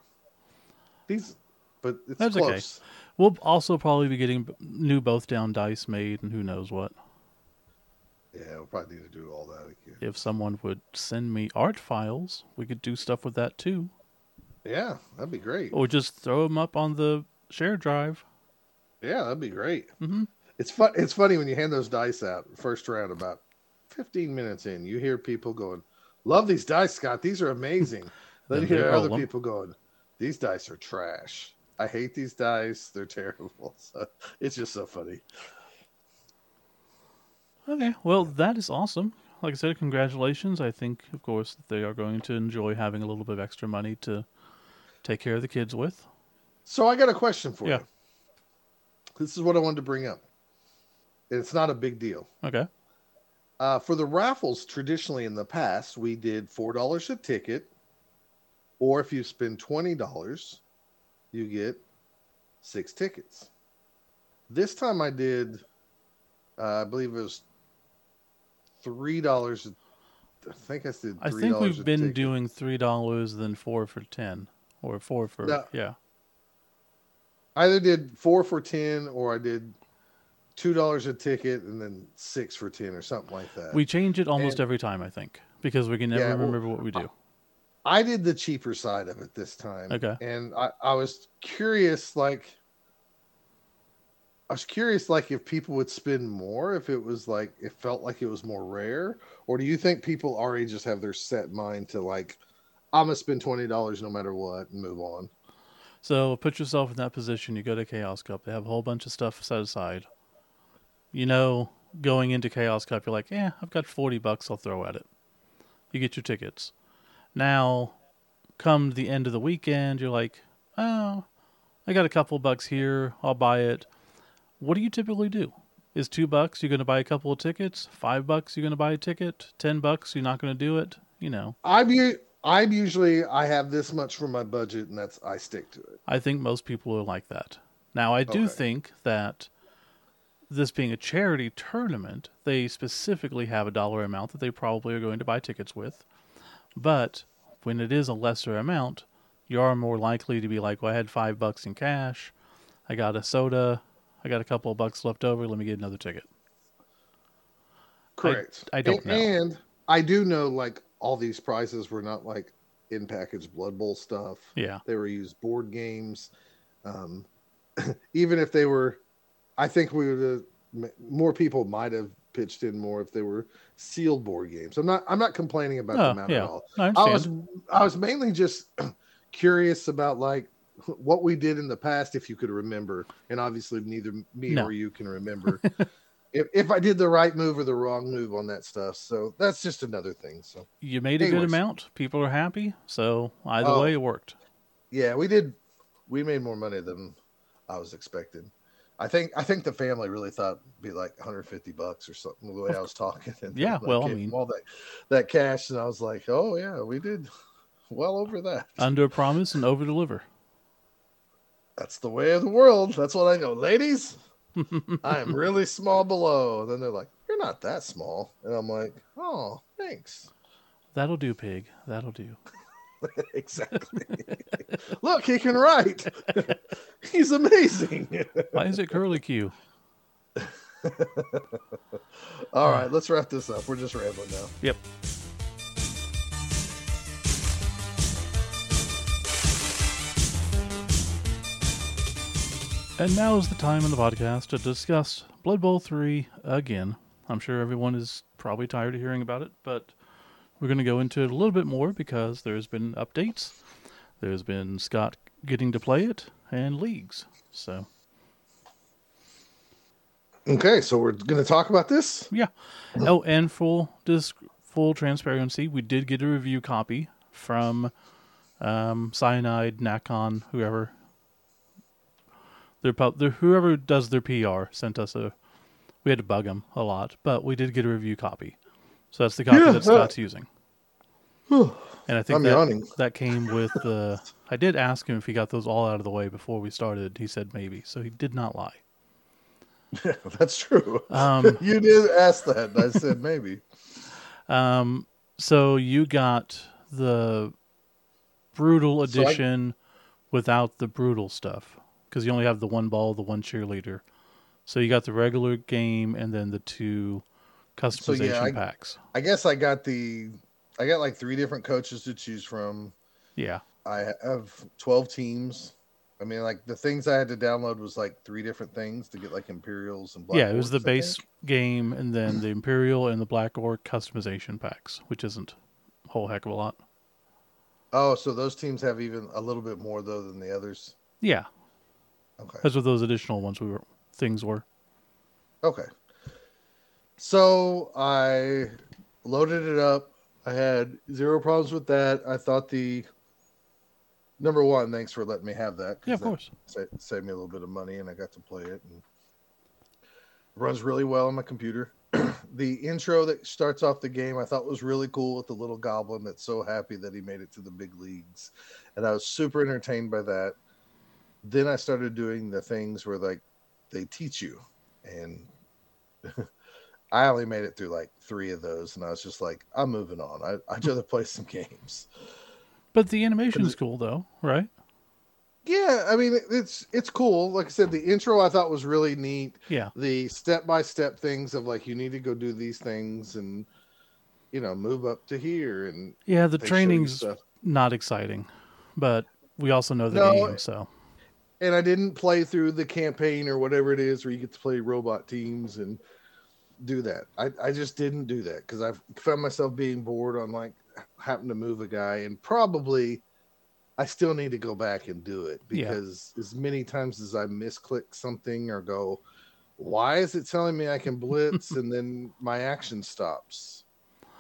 These, but it's that's close. Okay. We'll also probably be getting new Both Down dice made, and who knows what. Yeah, we'll probably need to do all that again. If someone would send me art files, we could do stuff with that too. Yeah, that'd be great. Or just throw them up on the share drive. Yeah, that'd be great. Mm-hmm. It's fun. It's funny when you hand those dice out first round about fifteen minutes in, you hear people going, love these dice, Scott. These are amazing. Then you hear other people going, these dice are trash. I hate these dice. They're terrible. So it's just so funny. Okay. Well, that is awesome. Like I said, congratulations. I think, of course, they are going to enjoy having a little bit of extra money to take care of the kids with. So I got a question for yeah. you. This is what I wanted to bring up. It's not a big deal. Okay. Uh, for the raffles, traditionally in the past, we did four dollars a ticket, or if you spend twenty dollars, you get six tickets. This time I did, uh, I believe it was three dollars. I think I did three dollars I think we've been ticket. doing three dollars, then four for ten, or four for, now, yeah. I either did four for ten or I did two dollars a ticket and then six for ten or something like that. We change it almost and, every time, I think, because we can never yeah, remember well, what we do. I, I did the cheaper side of it this time. Okay. And I, I was curious, like I was curious, like if people would spend more, if it was like it felt like it was more rare, or do you think people already just have their set mind to like, I'm gonna spend twenty dollars no matter what and move on? So put yourself in that position. You go to Chaos Cup. They have a whole bunch of stuff set aside. You know, going into Chaos Cup, you're like, yeah, I've got forty bucks I'll throw at it. You get your tickets. Now, come the end of the weekend, you're like, oh, I got a couple bucks here. I'll buy it. What do you typically do? Is two bucks, you're going to buy a couple of tickets? Five bucks, you're going to buy a ticket? Ten bucks, you're not going to do it? You know. I'm, u- I'm usually, I have this much for my budget, and that's I stick to it. I think most people are like that. Now, I do okay. think that... this being a charity tournament, they specifically have a dollar amount that they probably are going to buy tickets with. But when it is a lesser amount, you are more likely to be like, well, I had five bucks in cash. I got a soda. I got a couple of bucks left over. Let me get another ticket. Correct. I, I don't and, know. And I do know, like, all these prizes were not, like, in-packaged Blood Bowl stuff. Yeah. They were used board games. Um, even if they were... I think we would have, more people might have pitched in more if they were sealed board games. I'm not I'm not complaining about oh, the amount yeah. at all. I, I was I was mainly just curious about like what we did in the past, if you could remember, and obviously neither me no. or you can remember if if I did the right move or the wrong move on that stuff. So that's just another thing. So you made a Anyways. good amount. People are happy. So either oh, way, it worked. Yeah, we did. We made more money than I was expecting. I think I think the family really thought it'd be like one hundred fifty bucks or something. The way I was talking, and yeah, like, well, I mean, all that that cash, and I was like, oh yeah, we did well over that. Under promise and over deliver. That's the way of the world. That's what I know, ladies. I am really small below. And then they're like, you're not that small, and I'm like, oh, thanks. That'll do, pig. That'll do. Exactly. Look, he can write. He's amazing. Why is it curly Q? All right, let's wrap this up. We're just rambling now. Yep. And now is the time in the podcast to discuss Blood Bowl three again. I'm sure everyone is probably tired of hearing about it, but we're going to go into it a little bit more because there's been updates. There's been Scott getting to play it and leagues. So, okay, so we're going to talk about this? Yeah. Oh, and full disc, full transparency, we did get a review copy from um, Cyanide, Nakon, whoever. Their, their, whoever does their P R sent us a... We had to bug them a lot, but we did get a review copy. So that's the copy yeah, that Scott's uh, using. Whew, and I think that, that came with the... Uh, I did ask him if he got those all out of the way before we started. He said maybe. So he did not lie. Yeah, that's true. Um, you did ask that. And I said maybe. Um, so you got the brutal edition so I... without the brutal stuff. Because you only have the one ball, the one cheerleader. So you got the regular game and then the two... customization so, yeah, I, packs. I guess I got the, I got like three different coaches to choose from. Yeah. I have twelve teams. I mean, like the things I had to download was like three different things to get like Imperials and Black Yeah, Orcs, it was the I base think. game and then the Imperial and the Black Orc customization packs, which isn't a whole heck of a lot. Oh, so those teams have even a little bit more though than the others? Yeah. Okay. That's what those additional ones we were things were. Okay. So I loaded it up. I had zero problems with that. I thought the number one, thanks for letting me have that. Yeah, of that course. Saved me a little bit of money, and I got to play it. And it runs really well on my computer. The intro that starts off the game I thought was really cool with the little goblin that's so happy that he made it to the big leagues. And I was super entertained by that. Then I started doing the things where like they teach you. And... I only made it through like three of those, and I was just like, I'm moving on. I, I'd rather play some games. But the animation is cool, though, right? Yeah, I mean, it's it's cool. Like I said, the intro I thought was really neat. Yeah. The step-by-step things of, like, you need to go do these things and, you know, move up to here. And yeah, the training's not exciting, but we also know the no, game, so. And I didn't play through the campaign or whatever it is where you get to play robot teams and do that. I, I just didn't do that because I found myself being bored on, like, having to move a guy and probably... I still need to go back and do it because yeah. as many times as I misclick something or go, why is it telling me I can blitz? And then my action stops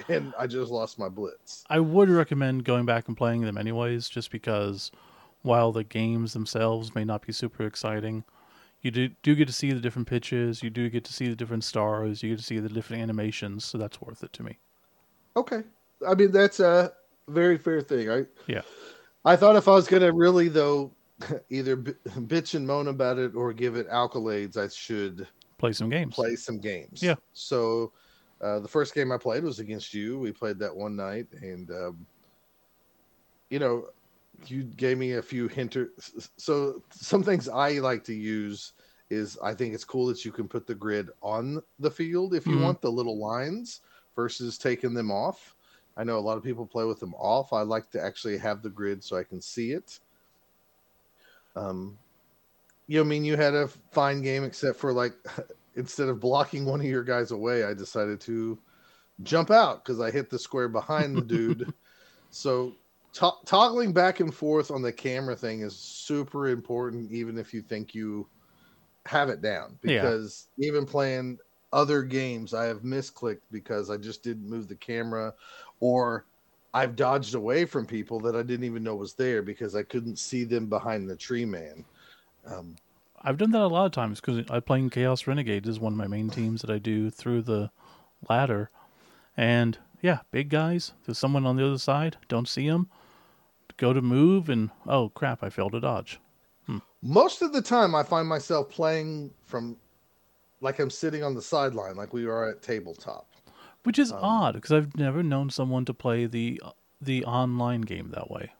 and I just lost my blitz. I would recommend going back and playing them anyways, just because while the games themselves may not be super exciting, you do, do get to see the different pitches. You do get to see the different stars. You get to see the different animations. So that's worth it to me. Okay. I mean, that's a very fair thing. I, yeah. I thought if I was going to really, though, either b- bitch and moan about it or give it accolades, I should play some games. Play some games. Yeah. So uh, the first game I played was against you. We played that one night. And, um, you know, you gave me a few hinters. So some things I like to use is I think it's cool that you can put the grid on the field if you mm-hmm. want, the little lines versus taking them off. I know a lot of people play with them off. I like to actually have the grid so I can see it. Um, you know, I mean, you had a fine game, except for like, instead of blocking one of your guys away, I decided to jump out because I hit the square behind the dude. So to- toggling back and forth on the camera thing is super important, even if you think you have it down. Because yeah. even playing other games, I have misclicked because I just didn't move the camera. Or I've dodged away from people that I didn't even know was there because I couldn't see them behind the tree man. Um, I've done that a lot of times because I'm playing Chaos Renegades is one of my main teams that I do through the ladder. And, yeah, big guys. There's someone on the other side. Don't see them. Go to move and, oh, crap, I failed to dodge. Hmm. Most of the time I find myself playing from, like I'm sitting on the sideline, like we are at tabletop. Which is um, odd, because I've never known someone to play the the online game that way.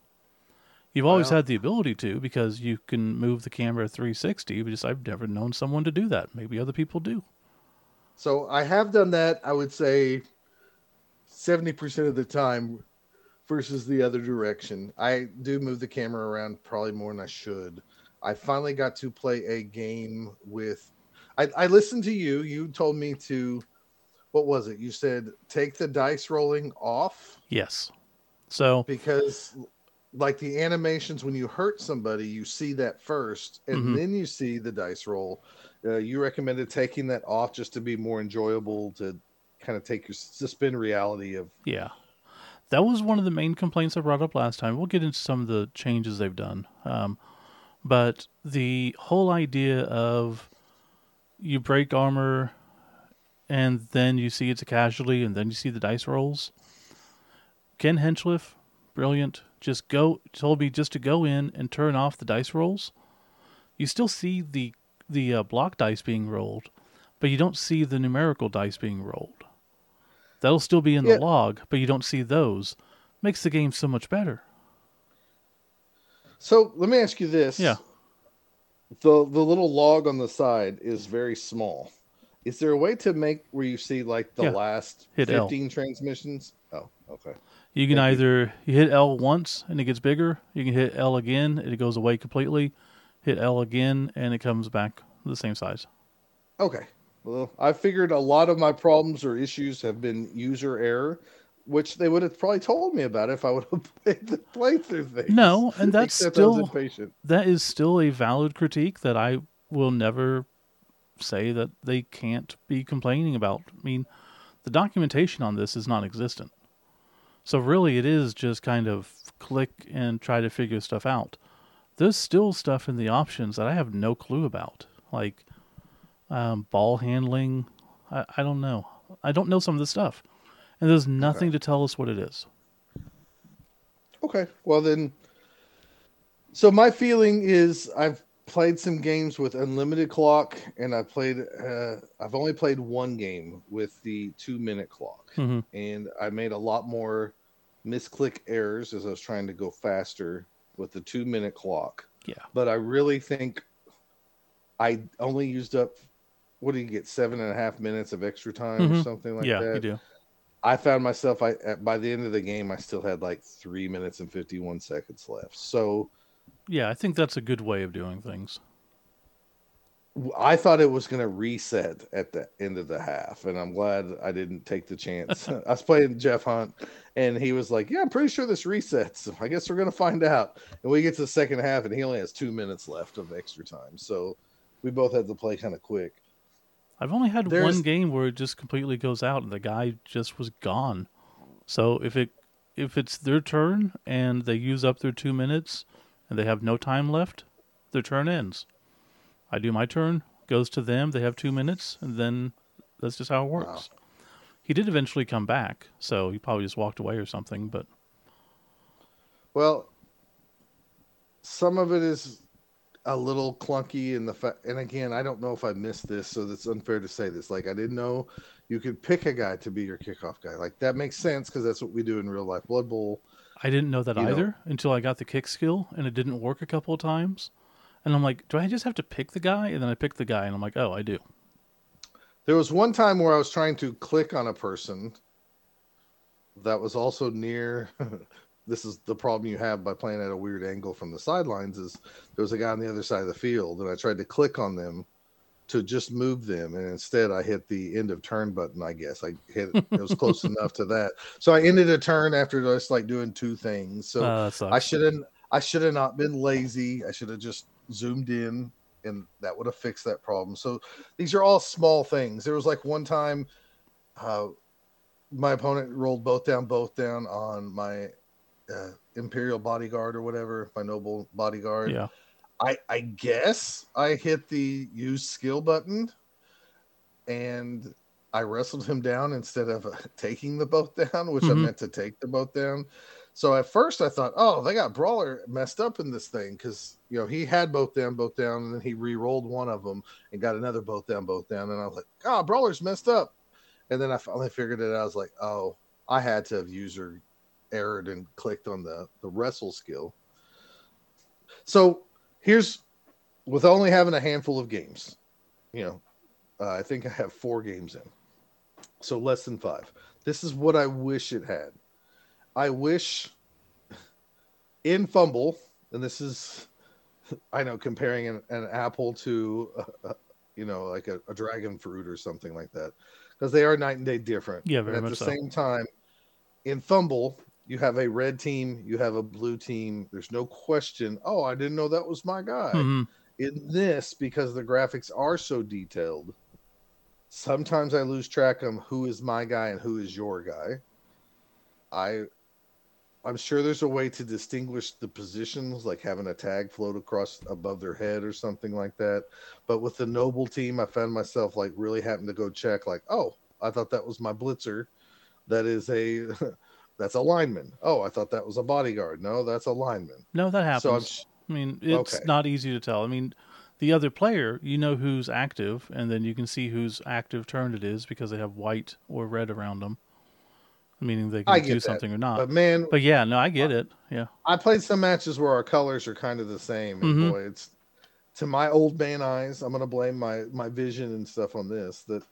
You've always well, had the ability to, because you can move the camera three sixty, but just I've never known someone to do that. Maybe other people do. So I have done that, I would say, seventy percent of the time versus the other direction. I do move the camera around probably more than I should. I finally got to play a game with... I, I listened to you. You told me to... What was it? You said take the dice rolling off? Yes. So because like the animations, when you hurt somebody, you see that first and mm-hmm. then you see the dice roll. Uh, you recommended taking that off just to be more enjoyable, to kind of take your suspend reality of. Yeah. That was one of the main complaints I brought up last time. We'll get into some of the changes they've done. Um, but the whole idea of you break armor, and then you see it's a casualty, and then you see the dice rolls. Ken Henschliff, brilliant, just go told me just to go in and turn off the dice rolls. You still see the the uh, block dice being rolled, but you don't see the numerical dice being rolled. That'll still be in yeah. the log, but you don't see those. Makes the game so much better. So let me ask you this. Yeah. The the little log on the side is very small. Is there a way to make where you see like the yeah. last hit fifteen L. transmissions? Oh, okay. You can Thank either you. you hit L once and it gets bigger. You can hit L again and it goes away completely. Hit L again and it comes back the same size. Okay. Well, I figured a lot of my problems or issues have been user error, which they would have probably told me about if I would have played the playthrough thing. No, and that's still that is still a valid critique that I will never say that they can't be complaining about. I mean, the documentation on this is non-existent. So really it is just kind of click and try to figure stuff out. There's still stuff in the options that I have no clue about. Like um, ball handling. I, I don't know. I don't know some of this stuff. And there's nothing okay. to tell us what it is. Okay. Well then, so my feeling is I've played some games with unlimited clock, and I played. Uh, I've only played one game with the two-minute clock, mm-hmm. and I made a lot more misclick errors as I was trying to go faster with the two-minute clock. Yeah. But I really think I only used up, what do you get, seven and a half minutes of extra time mm-hmm. or something like yeah, that? Yeah, you do. I found myself, I by the end of the game, I still had like three minutes and fifty-one seconds left. So, yeah, I think that's a good way of doing things. I thought it was going to reset at the end of the half, and I'm glad I didn't take the chance. I was playing Jeff Hunt, and he was like, yeah, I'm pretty sure this resets. I guess we're going to find out. And we get to the second half, and he only has two minutes left of extra time. So we both had to play kind of quick. I've only had There's... one game where it just completely goes out, and the guy just was gone. So if it if it's their turn, and they use up their two minutes, and they have no time left, their turn ends. I do my turn, goes to them, they have two minutes, and then that's just how it works. Wow. He did eventually come back, so he probably just walked away or something, but... Well, some of it is a little clunky, in the fa- and again, I don't know if I missed this, so that's unfair to say this. Like, I didn't know you could pick a guy to be your kickoff guy. Like, that makes sense, because that's what we do in real life. Blood Bowl... I didn't know that either know. until I got the kick skill, and it didn't work a couple of times. And I'm like, do I just have to pick the guy? And then I pick the guy, and I'm like, oh, I do. There was one time where I was trying to click on a person that was also near. This is the problem you have by playing at a weird angle from the sidelines, is there was a guy on the other side of the field, and I tried to click on them to just move them, and instead I hit the end of turn button, I guess. I hit it. It was close enough to that. So I ended a turn after just like doing two things. So uh, I shouldn't. I should have not been lazy. I should have just zoomed in, and that would have fixed that problem. So these are all small things. There was like one time uh, my opponent rolled both down, both down on my uh, Imperial bodyguard or whatever, my noble bodyguard. Yeah. I, I guess I hit the use skill button, and I wrestled him down instead of uh, taking the both down, which mm-hmm. I meant to take the both down. So at first I thought, oh, they got Brawler messed up in this thing, because, you know, he had both down, both down, and then he re-rolled one of them and got another both down, both down. And I was like, oh, Brawler's messed up. And then I finally figured it out. I was like, oh, I had to have user errored and clicked on the, the wrestle skill. So here's, with only having a handful of games, you know, uh, I think I have four games in. So less than five. This is what I wish it had. I wish in Fumble, and this is, I know, comparing an, an apple to, uh, uh, you know, like a, a dragon fruit or something like that, because they are night and day different. Yeah, very and much so. At the so. same time, in Fumble, you have a red team, you have a blue team. There's no question, oh, I didn't know that was my guy. Mm-hmm. In this, because the graphics are so detailed, sometimes I lose track of who is my guy and who is your guy. I... I'm sure there's a way to distinguish the positions, like having a tag float across above their head or something like that. But with the noble team, I found myself like really having to go check, like, oh, I thought that was my blitzer. That is a, that's a lineman. Oh, I thought that was a bodyguard. No, that's a lineman. No, that happens. So I'm sh- I mean, it's okay. Not easy to tell. I mean, the other player, you know who's active, and then you can see whose active turn it is because they have white or red around them. Meaning they can do that, something or not. But man, but yeah, no, I get I, it. Yeah. I played some matches where our colors are kind of the same. And mm-hmm. boy, it's to my old man eyes, I'm gonna blame my, my vision and stuff on this. That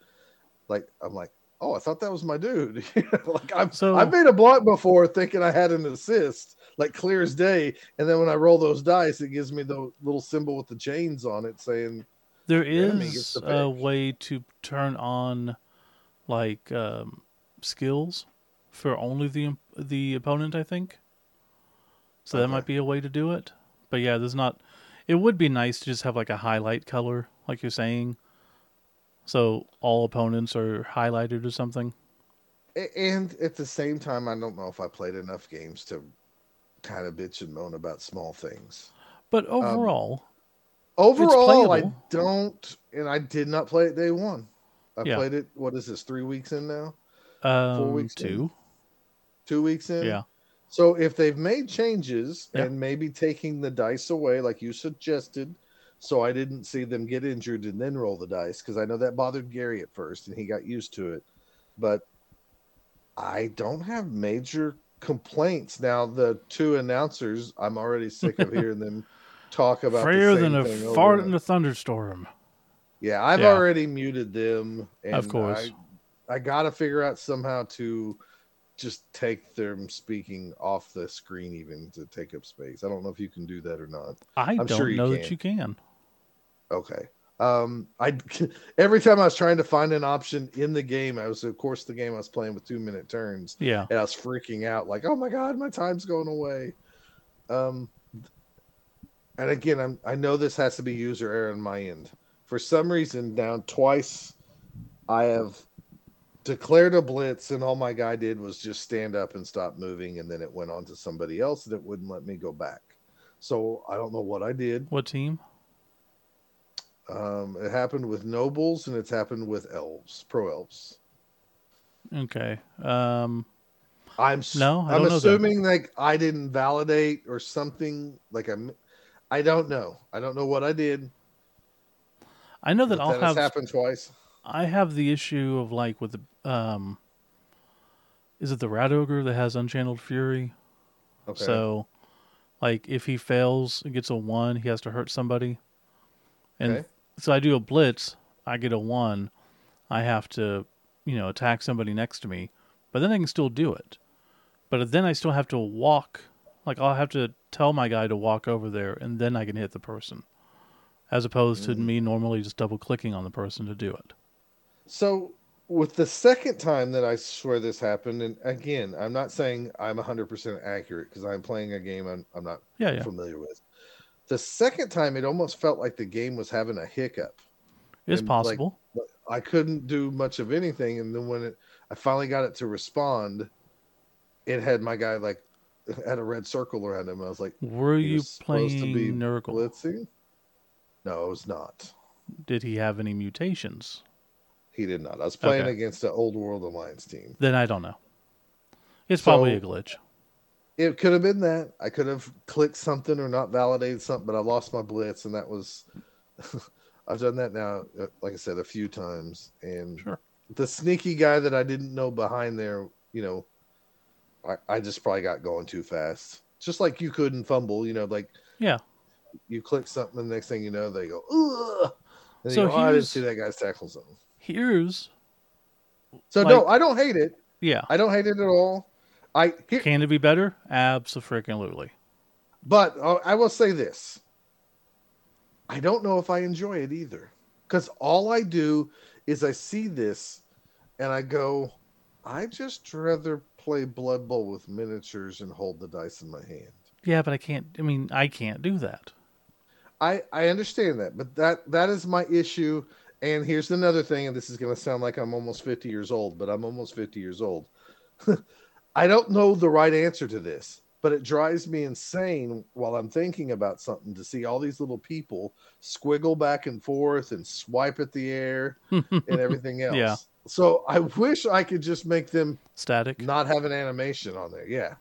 like I'm like, oh, I thought that was my dude. Like I've so, I've made a block before thinking I had an assist, like clear as day. And then when I roll those dice, it gives me the little symbol with the chains on it saying there is the a way to turn on like um, skills for only the the opponent, I think. So okay. That might be a way to do it. But yeah, there's not... It would be nice to just have like a highlight color, like you're saying. So all opponents are highlighted or something. And at the same time, I don't know if I played enough games to kind of bitch and moan about small things. But overall... Um, overall, I don't... And I did not play it day one. I yeah. played it, what is this, three weeks in now? Um, Four weeks two. In. Two weeks in? Yeah. So if they've made changes yep. and maybe taking the dice away, like you suggested, so I didn't see them get injured and then roll the dice, because I know that bothered Gary at first, and he got used to it. But I don't have major complaints. Now, the two announcers, I'm already sick of hearing them talk about freer the same than thing a fart in a thunderstorm. Yeah, I've yeah. already muted them. And of course, I, I got to figure out somehow to just take them speaking off the screen, even to take up space. I don't know if you can do that or not. I I'm don't sure you know can. that you can. Okay. Um, I every time I was trying to find an option in the game, I was of course the game I was playing with two minute turns. Yeah, and I was freaking out like, oh my god, my time's going away. Um, and again, I'm I know this has to be user error on my end. For some reason, down twice, I have declared a blitz, and all my guy did was just stand up and stop moving, and then it went on to somebody else that wouldn't let me go back. So I don't know what I did. What team? Um, it happened with nobles, and it's happened with elves, pro elves. Okay. Um, I'm no, I I'm don't assuming know like I didn't validate or something. Like I'm, I don't know. I don't know what I did. I know that I'll have happened twice. I have the issue of like with the um, is it the Rat Ogre that has Unchanneled Fury? Okay. So, like if he fails and gets a one, he has to hurt somebody. And okay. so I do a blitz, I get a one, I have to, you know, attack somebody next to me, but then I can still do it. But then I still have to walk, like I'll have to tell my guy to walk over there and then I can hit the person, as opposed mm-hmm. to me normally just double clicking on the person to do it. So with the second time that I swear this happened, and again, I'm not saying I'm one hundred percent accurate because I'm playing a game I'm, I'm not yeah, yeah. familiar with. The second time, it almost felt like the game was having a hiccup. It's and possible. Like, I couldn't do much of anything, and then when it, I finally got it to respond, it had my guy like had a red circle around him. I was like, "Were you playing to be Nurgle? Blitzing?" No, it was not. Did he have any mutations? He did not. I was playing okay. against the Old World Alliance team. Then I don't know. It's so, probably a glitch. It could have been that. I could have clicked something or not validated something, but I lost my blitz, and that was... I've done that now, like I said, a few times. And sure. the sneaky guy that I didn't know behind there, you know, I, I just probably got going too fast. Just like you could in Fumble, you know, like... Yeah. You click something, and the next thing you know, they go, ugh! And so you go, oh, I didn't see that guy's tackle something. Here's... So, like, no, I don't hate it. Yeah. I don't hate it at all. I here, Can it be better? Abso-freaking-lutely. But uh, I will say this. I don't know if I enjoy it either. Because all I do is I see this and I go, I just rather play Blood Bowl with miniatures and hold the dice in my hand. Yeah, but I can't. I mean, I can't do that. I, I understand that. But that that is my issue. And here's another thing. And this is going to sound like I'm almost fifty years old. But I'm almost fifty years old. I don't know the right answer to this, but it drives me insane while I'm thinking about something to see all these little people squiggle back and forth and swipe at the air and everything else. Yeah. So I wish I could just make them static, not have an animation on there. Yeah.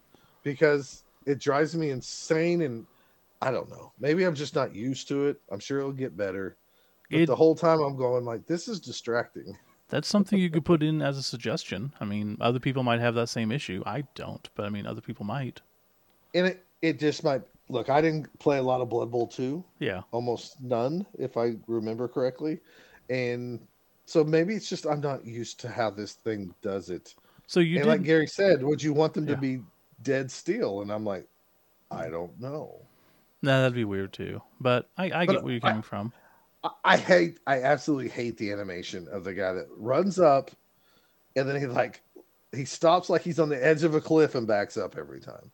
Because it drives me insane. And I don't know, maybe I'm just not used to it. I'm sure it'll get better. But it, the whole time I'm going like, this is distracting. That's something you could put in as a suggestion. I mean, other people might have that same issue. I don't, but I mean, other people might. And it, it just might... Look, I didn't play a lot of Blood Bowl two. Yeah. Almost none, if I remember correctly. And so maybe it's just I'm not used to how this thing does it. So you And didn't... like Gary said, would you want them yeah. to be dead steel? And I'm like, I don't know. No, nah, that'd be weird too. But I, I but get where you're coming I, from. I hate, I absolutely hate the animation of the guy that runs up and then he like, he stops like he's on the edge of a cliff and backs up every time.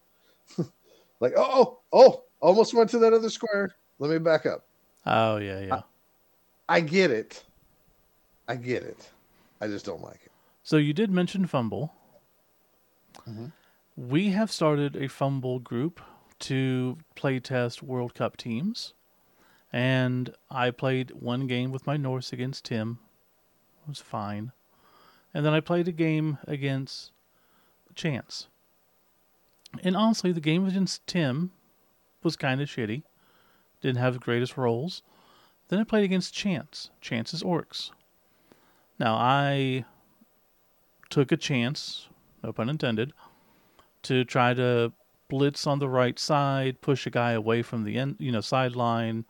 Like, oh, oh, oh, almost went to that other square. Let me back up. Oh, yeah, yeah. I, I get it. I get it. I just don't like it. So you did mention Fumble. Mm-hmm. We have started a Fumble group to play test World Cup teams. And I played one game with my Norse against Tim. It was fine. And then I played a game against Chance. And honestly, the game against Tim was kind of shitty. Didn't have the greatest rolls. Then I played against Chance. Chance is orcs. Now, I took a chance, no pun intended, to try to blitz on the right side, push a guy away from the end, you know, sideline,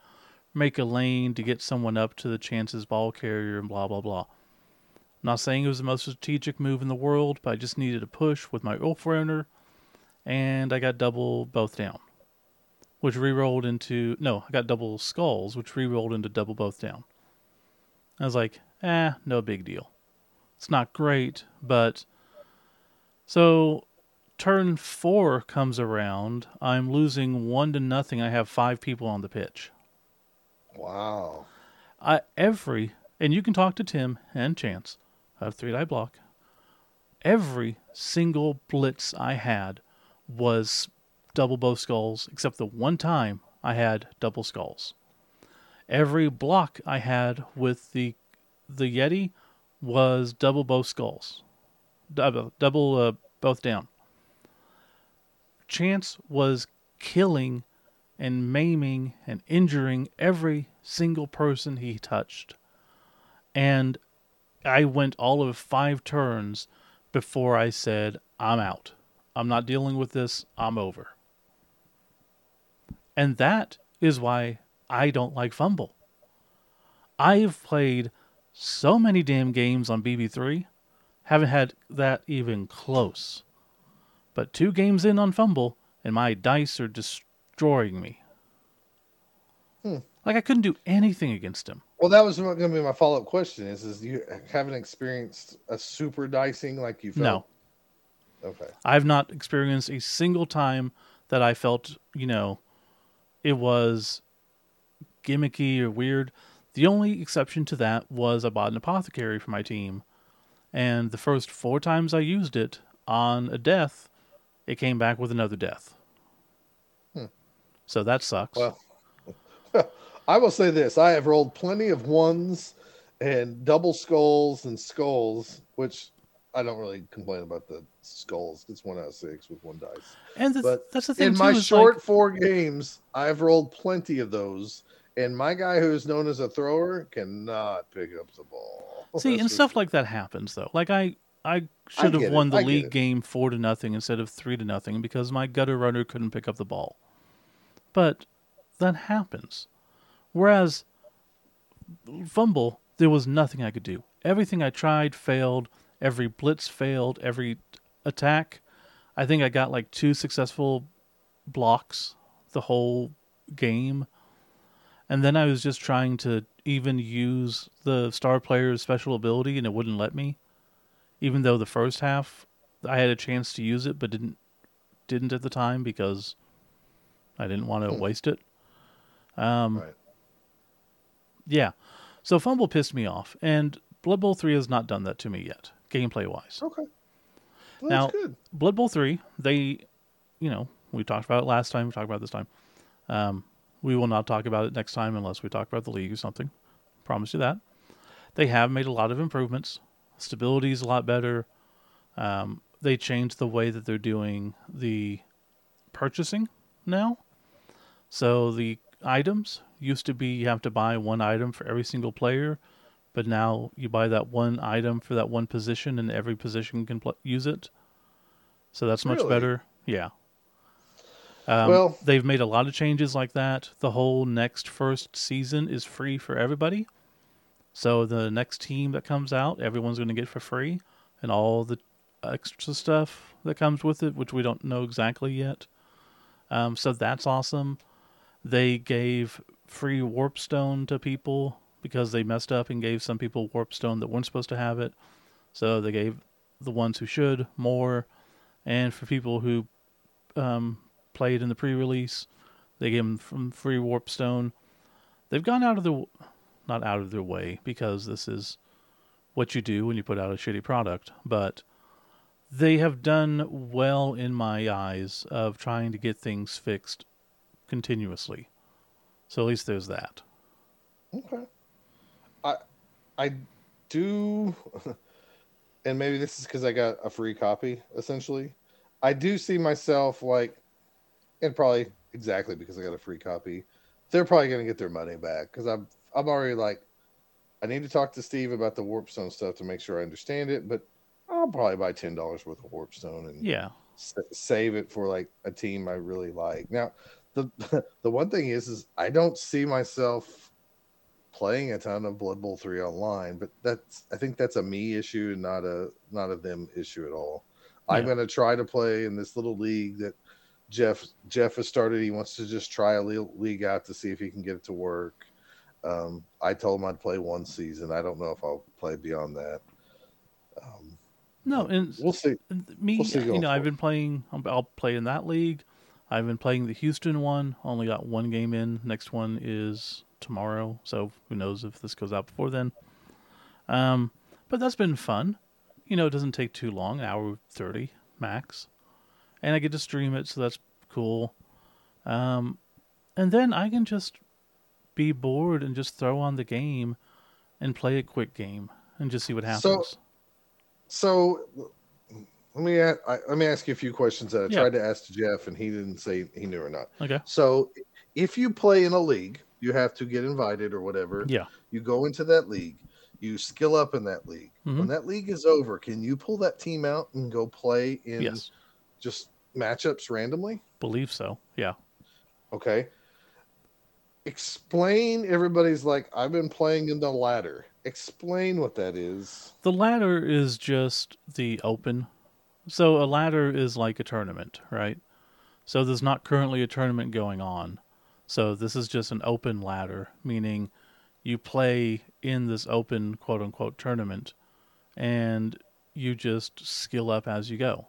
make a lane to get someone up to the chances ball carrier, and blah, blah, blah. I'm not saying it was the most strategic move in the world, but I just needed a push with my Wolf Runner, and I got double Both Down, which re-rolled into, no, I got double Skulls, which re-rolled into double Both Down. I was like, eh, no big deal. It's not great, but... So, turn four comes around. I'm losing one to nothing. I have five people on the pitch. Wow. I every, and you can talk to Tim and Chance. I have three die block. Every single blitz I had was double both skulls, except the one time I had double skulls. Every block I had with the the Yeti was double both skulls. Double, double uh, both down. Chance was killing and maiming and injuring every single person he touched. And I went all of five turns before I said, I'm out. I'm not dealing with this. I'm over. And that is why I don't like Fumble. I've played so many damn games on B B three. Haven't had that even close. But two games in on Fumble, and my dice are destroying me. Hmm. Like, I couldn't do anything against him. Well, that was going to be my follow-up question. Is, is you haven't experienced a super dicing like you felt? No. Okay. I've not experienced a single time that I felt, you know, it was gimmicky or weird. The only exception to that was I bought an apothecary for my team. And the first four times I used it on a death, it came back with another death. Hmm. So that sucks. Well, I will say this. I have rolled plenty of ones and double skulls and skulls, which I don't really complain about the skulls. It's one out of six with one dice. And the, but that's the thing, in too, my short like... four games, I've rolled plenty of those. And my guy who's known as a thrower cannot pick up the ball. See, That's and stuff true. Like that happens, though. Like, I, I should I have won it. the I league game four to nothing instead of three to nothing because my gutter runner couldn't pick up the ball. But that happens. Whereas Fumble, there was nothing I could do. Everything I tried failed. Every blitz failed. Every attack. I think I got, like, two successful blocks the whole game. And then I was just trying to even use the star player's special ability, and it wouldn't let me. Even though the first half, I had a chance to use it, but didn't didn't at the time because I didn't want to mm. waste it. Um, right. Yeah. So Fumble pissed me off, and Blood Bowl three has not done that to me yet, gameplay-wise. Okay. Well, now, that's good. Blood Bowl three, they, you know, we talked about it last time, we talked about it this time. Um... We will not talk about it next time unless we talk about the league or something. Promise you that. They have made a lot of improvements. Stability is a lot better. Um, they changed the way that they're doing the purchasing now. So the items used to be you have to buy one item for every single player, but now you buy that one item for that one position and every position can pl- use it. So that's much Really? better. Yeah. Um, well, they've made a lot of changes like that. The whole next first season is free for everybody. So the next team that comes out, everyone's going to get for free. And all the extra stuff that comes with it, which we don't know exactly yet. Um, so that's awesome. They gave free warp stone to people because they messed up and gave some people warp stone that weren't supposed to have it. So they gave the ones who should more. And for people who... Um, played in the pre-release, they gave them from free warp stone. They've gone out of the, not out of their way, because this is what you do when you put out a shitty product, but they have done well in my eyes of trying to get things fixed continuously. So at least there's that. Okay. I, I do, and maybe this is because I got a free copy, essentially. I do see myself like, and probably exactly because I got a free copy, they're probably going to get their money back. Because I'm, I'm already like, I need to talk to Steve about the warp stone stuff to make sure I understand it. But I'll probably buy ten dollars worth of warp stone and yeah, save it for like a team I really like. Now, the the one thing is, is I don't see myself playing a ton of Blood Bowl three online, but that's I think that's a me issue, not a not a them issue at all. Yeah. I'm going to try to play in this little league that Jeff Jeff has started. He wants to just try a league out to see if he can get it to work. Um, I told him I'd play one season. I don't know if I'll play beyond that. Um, no, and we'll see. Me, we'll see you know, forward. I've been playing. I'll play in that league. I've been playing the Houston one. Only got one game in. Next one is tomorrow, so who knows if this goes out before then. Um, but that's been fun. You know, it doesn't take too long, an hour thirty max. And I get to stream it, so that's cool. Um, and then I can just be bored and just throw on the game and play a quick game and just see what happens. So, so let me ask, I, let me ask you a few questions that I yeah. tried to ask Jeff, and he didn't say he knew or not. Okay. So if you play in a league, you have to get invited or whatever. Yeah. You go into that league. You skill up in that league. Mm-hmm. When that league is over, can you pull that team out and go play in yes. just matchups randomly? Believe so. Yeah. Okay. Explain. Everybody's like, I've been playing in the ladder. Explain what that is. The ladder is just the open. So a ladder is like a tournament, right? So there's not currently a tournament going on. So this is just an open ladder, meaning you play in this open quote-unquote tournament, and you just skill up as you go.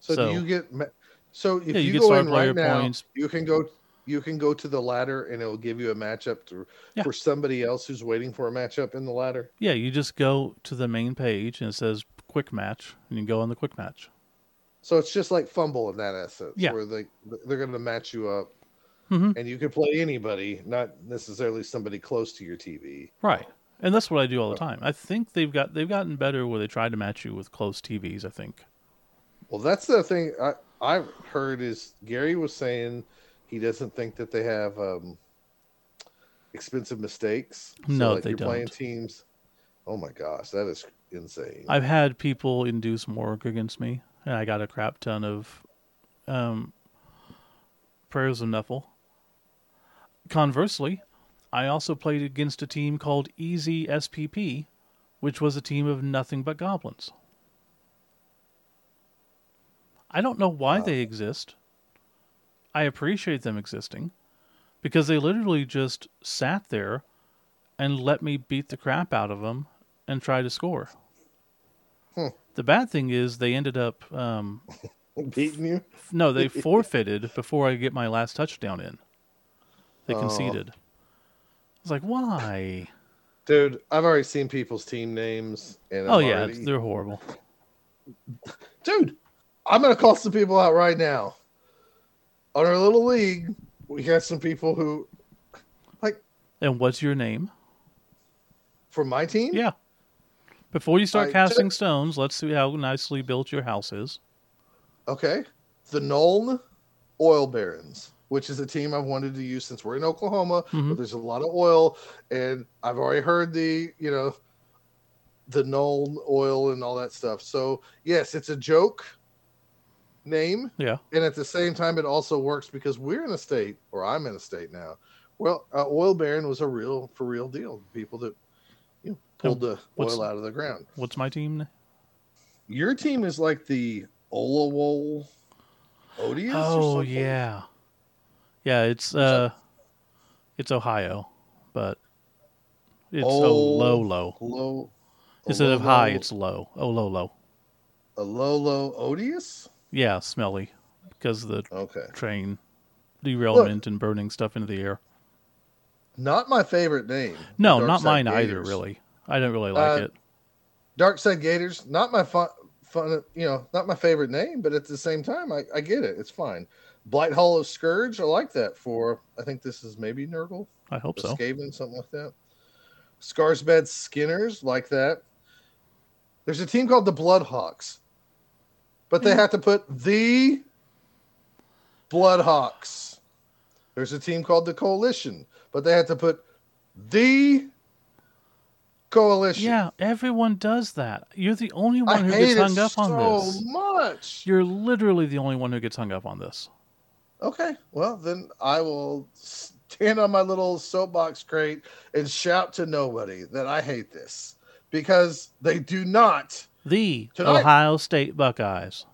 So, so do you get so if yeah, you, you go in right now, points. you can go you can go to the ladder, and it'll give you a matchup to, yeah. for somebody else who's waiting for a matchup in the ladder. Yeah, you just go to the main page, and it says quick match, and you can go on the quick match. So it's just like Fumble in that essence, yeah. where they they're going to match you up. Mm-hmm. And you can play anybody, not necessarily somebody close to your T V. Right. And that's what I do all the time. I think they've got they've gotten better where they try to match you with close T Vs, I think. Well, that's the thing I, I've heard is Gary was saying he doesn't think that they have um, expensive mistakes. So no, like they you're don't. Playing teams. Oh, my gosh. That is insane. I've had people induce work against me, and I got a crap ton of um, prayers of Nuffle. Conversely, I also played against a team called Easy S P P, which was a team of nothing but goblins. I don't know why wow. they exist. I appreciate them existing, because they literally just sat there and let me beat the crap out of them and try to score. Hmm. The bad thing is they ended up... Um, beating you? No, they forfeited before I get my last touchdown in. They conceded. Oh. I was like, why? Dude, I've already seen people's team names. And oh, I'm yeah, already... they're horrible. Dude, I'm going to call some people out right now. On our little league, we got some people who, like... And what's your name? For my team? Yeah. Before you start I casting did... stones, let's see how nicely built your house is. Okay. The Nuln Oil Barons. Which is a team I've wanted to use since we're in Oklahoma, mm-hmm. but there's a lot of oil, and I've already heard the, you know, the known oil and all that stuff. So, yes, it's a joke name. Yeah. And at the same time, it also works because we're in a state, or I'm in a state now. Well, uh, Oil Baron was a real, for real deal. People that, you know, pulled the oil out of the ground. What's my team? Your team is like the Olawol Odious? Oh, or yeah. Yeah, it's uh, it's Ohio, but it's Ololo. Low, Instead of high, it's low. Ololo. Ololo Odious? Yeah, smelly, because of the okay. train derailment and burning stuff into the air. Not my favorite name. No, not mine Gators. Either. Really, I don't really like uh, it. Darkside Gators, not my fun, fun. You know, not my favorite name, but at the same time, I, I get it. It's fine. Blight Hollow Scourge, I like that for, I think this is maybe Nurgle. I hope so. Skaven, something like that. Scarsbed Skinners, like that. There's a team called the Bloodhawks. But they yeah. have to put the Bloodhawks. There's a team called the Coalition. But they have to put the coalition. Yeah, everyone does that. You're the only one I who gets hung up so on this. Much. You're literally the only one who gets hung up on this. Okay, well, then I will stand on my little soapbox crate and shout to nobody that I hate this. Because they do not. The tonight. Ohio State Buckeyes.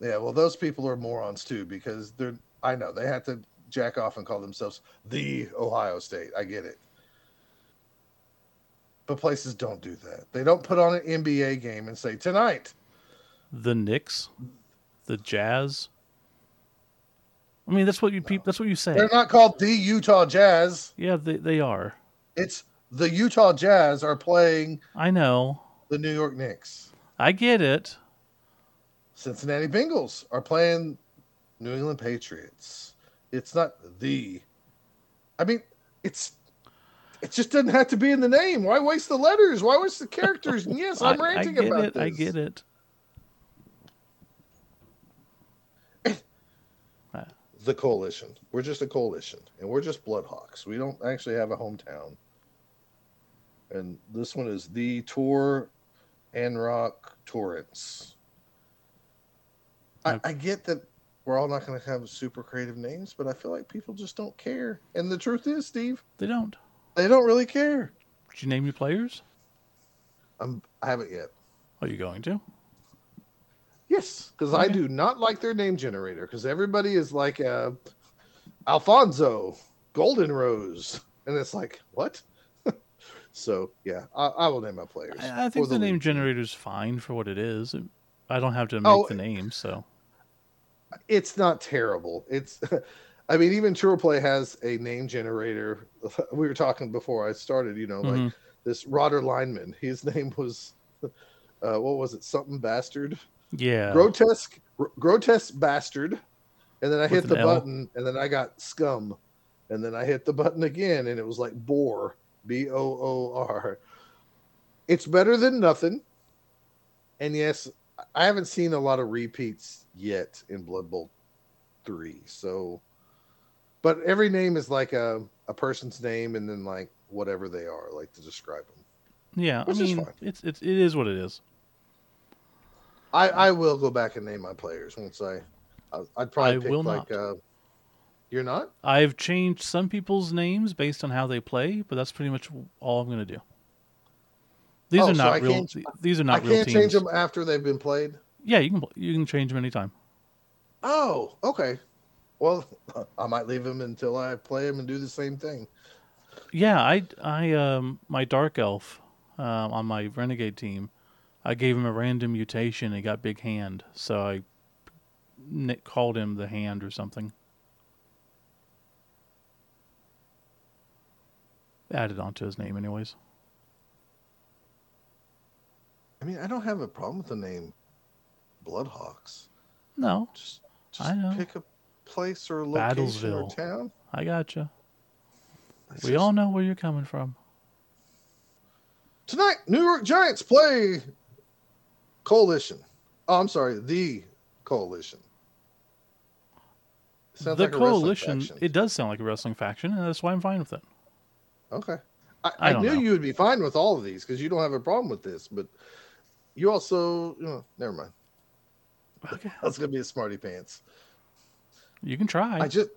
Yeah, well, those people are morons, too, because they're, I know, they have to jack off and call themselves the Ohio State. I get it. But places don't do that. They don't put on an N B A game and say, tonight. The Knicks? The Jazz? I mean, that's what you no. That's what you say. They're not called the Utah Jazz. Yeah, they, they are. It's the Utah Jazz are playing. I know. The New York Knicks. I get it. Cincinnati Bengals are playing New England Patriots. It's not the. I mean, it's. It just doesn't have to be in the name. Why waste the letters? Why waste the characters? And yes, I'm I, ranting I get about it. This. I get it. The coalition. We're just a coalition, and we're just Bloodhawks. We don't actually have a hometown. And this one is the Tor and Rock Torrents. I, I get that we're all not going to have super creative names, but I feel like people just don't care. And the truth is, Steve, they don't. They don't really care. Did you name your players? I'm. I haven't yet. Are you going to? Yes, because okay. I do not like their name generator, because everybody is like uh, Alfonso, Golden Rose, and it's like, what? So, yeah, I, I will name my players. I, I think the, the name generator is fine for what it is. I don't have to make oh, the name, so. It's not terrible. It's, I mean, even TruePlay has a name generator. We were talking before I started, you know, mm-hmm. like this Rodder Lineman. His name was, uh, what was it, something bastard? Yeah, grotesque, r- grotesque bastard, and then I With hit the L. button, and then I got scum, and then I hit the button again, and it was like boar, B O O R. It's better than nothing, and yes, I haven't seen a lot of repeats yet in Blood Bowl three. So, but every name is like a a person's name, and then like whatever they are, like to describe them. Yeah, which I mean, is fine. It's it's it is what it is. I, I will go back and name my players once I, I I'd probably I pick will like not. Uh, you're not? I've changed some people's names based on how they play, but that's pretty much all I'm going to do. These oh, are not so real. These are not real teams. I can't change them after they've been played. Yeah, you can you can change them anytime. Oh, okay. Well, I might leave them until I play them and do the same thing. Yeah, I I um my Dark Elf um uh, on my Renegade team. I gave him a random mutation and he got Big Hand, so I Nick called him the Hand or something. Added onto his name anyways. I mean, I don't have a problem with the name Bloodhawks. No. Just, just I know. Pick a place or a location or town. I gotcha. That's we just... all know where you're coming from. Tonight, New York Giants play... Coalition. Oh, I'm sorry. The Coalition. Sounds the like Coalition. It does sound like a wrestling faction, and that's why I'm fine with it. Okay. I, I, I knew know. you would be fine with all of these because you don't have a problem with this, but you also, you know, never mind. Okay. That's going to be a smarty pants. You can try. I just,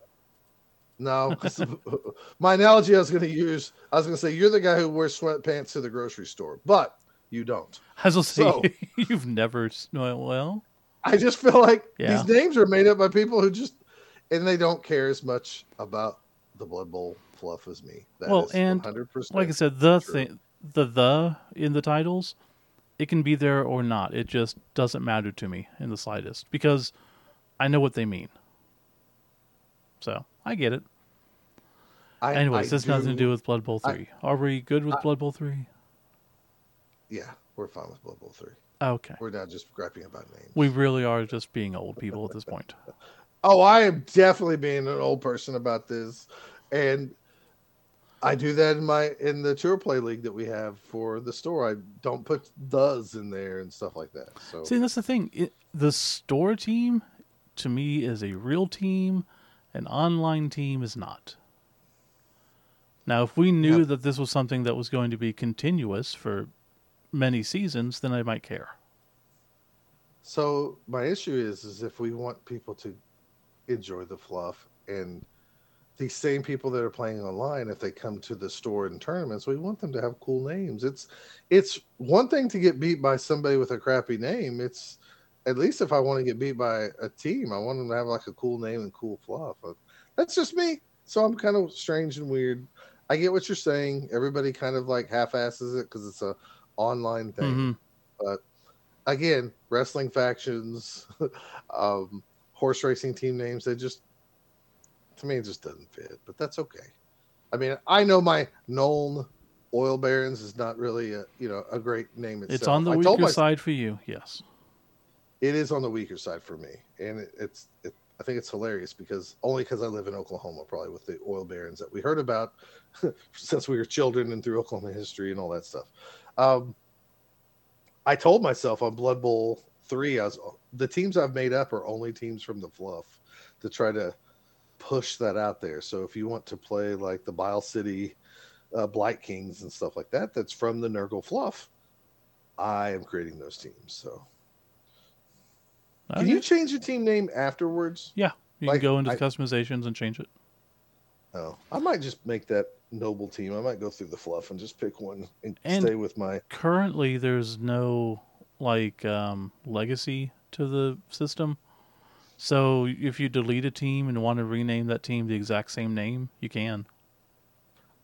no. My analogy I was going to use, I was going to say, you're the guy who wears sweatpants to the grocery store, but you don't. As I'll say, so, you've never well. I just feel like yeah. these names are made up by people who just, and they don't care as much about the Blood Bowl fluff as me. That well, is and one hundred percent like I said, the true. thing, the the in the titles, it can be there or not. It just doesn't matter to me in the slightest because I know what they mean. So I get it. I, Anyways, I this do, has nothing to do with Blood Bowl three. I, are we good with I, Blood Bowl three? Yeah, we're fine with Blood Bowl three. Okay. We're not just griping about names. We really are just being old people at this point. Oh, I am definitely being an old person about this. And I do that in my in the tour play league that we have for the store. I don't put does in there and stuff like that. So see, that's the thing. It, the store team, to me, is a real team. An online team is not. Now, if we knew yep. that this was something that was going to be continuous for many seasons, then I might care. So my issue is, is if we want people to enjoy the fluff, and these same people that are playing online, if they come to the store in tournaments, we want them to have cool names. It's, it's one thing to get beat by somebody with a crappy name. It's at least if I want to get beat by a team, I want them to have like a cool name and cool fluff. That's just me. So I'm kind of strange and weird. I get what you're saying. Everybody kind of like half-asses it because it's a online thing. Mm-hmm. But again, wrestling factions, um, horse racing team names, they just, to me, it just doesn't fit, but that's okay. I mean, I know my known oil barons is not really a, you know, a great name itself. It's on the I weaker my, side for you, yes. It is on the weaker side for me, and it, it's, it, I think it's hilarious because only because I live in Oklahoma, probably with the oil barons that we heard about since we were children and through Oklahoma history and all that stuff. Um, I told myself on Blood Bowl three, I was, the teams I've made up are only teams from the fluff to try to push that out there. So if you want to play like the Bile City uh, Blight Kings and stuff like that, that's from the Nurgle fluff. I am creating those teams. So okay. Can you change your team name afterwards? Yeah. You like, can go into I, customizations and change it. Oh, I might just make that noble team. I might go through the fluff and just pick one and, and stay with my. Currently there's no like um, legacy to the system. So if you delete a team and want to rename that team the exact same name, you can.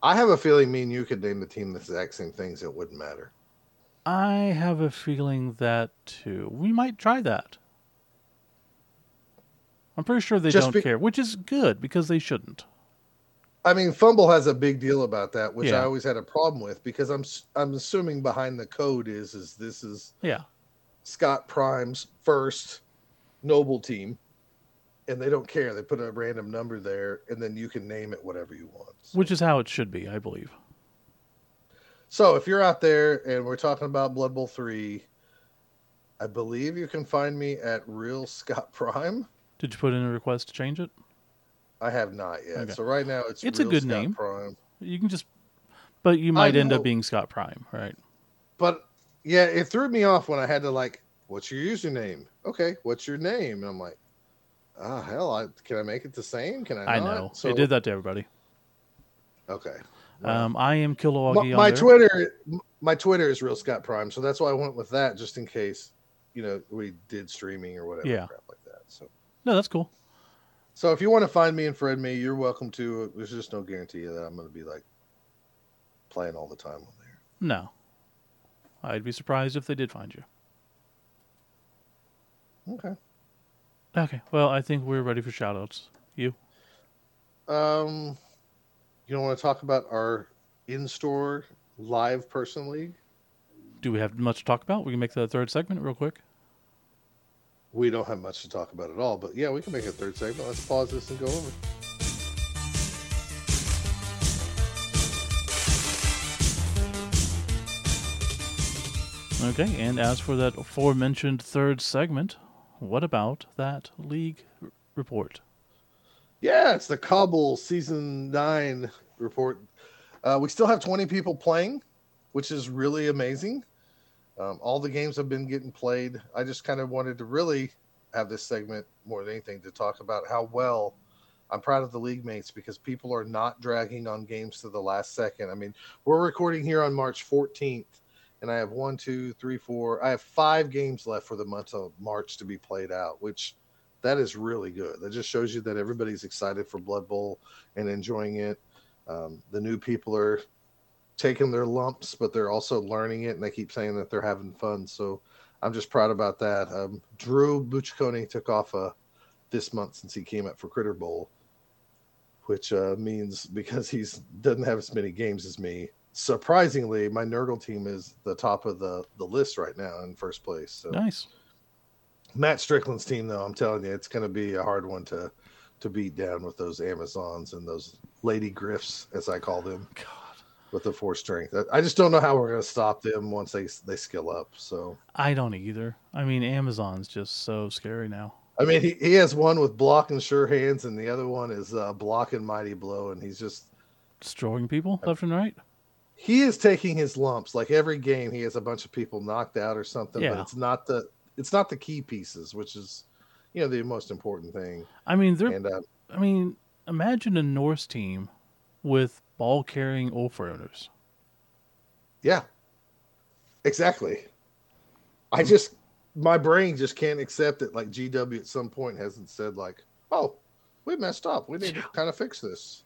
I have a feeling me and you could name the team the exact same things. It wouldn't matter. I have a feeling that too. We might try that. I'm pretty sure they Just don't be- care, which is good because they shouldn't. I mean, Fumble has a big deal about that, which yeah. I always had a problem with because I'm I'm assuming behind the code is is this is yeah. Scott Prime's first noble team. And they don't care. They put a random number there, and then you can name it whatever you want. So. Which is how it should be, I believe. So if you're out there and we're talking about Blood Bowl three, I believe you can find me at Real Scott Prime. Did you put in a request to change it? I have not yet. Okay. So right now it's it's Real a good Scott name. Prime. You can just, but you might end up being Scott Prime, right? But yeah, it threw me off when I had to like, what's your username? Okay, what's your name? And I'm like, ah, oh, hell, I, can I make it the same? Can I? I not? know. So, it did that to everybody. Okay. Well, um, I am Kilowoggy. My, my Twitter, my Twitter is Real Scott Prime, so that's why I went with that, just in case, you know, we did streaming or whatever, yeah. crap like that. So no, that's cool. So if you want to find me and friend me, you're welcome to. There's just no guarantee that I'm going to be like playing all the time on there. No, I'd be surprised if they did find you. Okay. Okay. Well, I think we're ready for shoutouts. You? Um, you don't want to talk about our in-store live person league? Do we have much to talk about? We can make that a third segment real quick. We don't have much to talk about at all, but yeah, we can make a third segment. Let's pause this and go over. Okay, and as for that aforementioned third segment, what about that league r- report? Yeah, it's the Kabul Season nine report. Uh, we still have twenty people playing, which is really amazing. Um, all the games have been getting played. I just kind of wanted to really have this segment more than anything to talk about how well I'm proud of the league mates because people are not dragging on games to the last second. I mean, we're recording here on March fourteenth. And I have one, two, three, four. I have five games left for the month of March to be played out, which that is really good. That just shows you that everybody's excited for Blood Bowl and enjoying it. Um, the new people are taking their lumps, but they're also learning it, and they keep saying that they're having fun. So I'm just proud about that. Um, Drew Bucconi took off uh, this month since he came up for Critter Bowl, which uh, means because he doesn't have as many games as me, surprisingly, my Nurgle team is the top of the, the list right now in first place. So. Nice. Matt Strickland's team, though, I'm telling you, it's going to be a hard one to, to beat down with those Amazons and those Lady Griffs, as I call them, God. With the four strength. I just don't know how we're going to stop them once they they skill up. So I don't either. I mean, Amazon's just so scary now. I mean, he, he has one with block and sure hands, and the other one is uh, block and mighty blow, and he's just destroying people left and right. He is taking his lumps. Like every game, he has a bunch of people knocked out or something. Yeah. But it's not the it's not the key pieces, which is, you know, the most important thing. I mean, they're. And, uh, I mean, imagine a Norse team with ball carrying all-rounders. Yeah, exactly. I just my brain just can't accept it. Like G W at some point hasn't said like, oh, we messed up. We need yeah. to kind of fix this.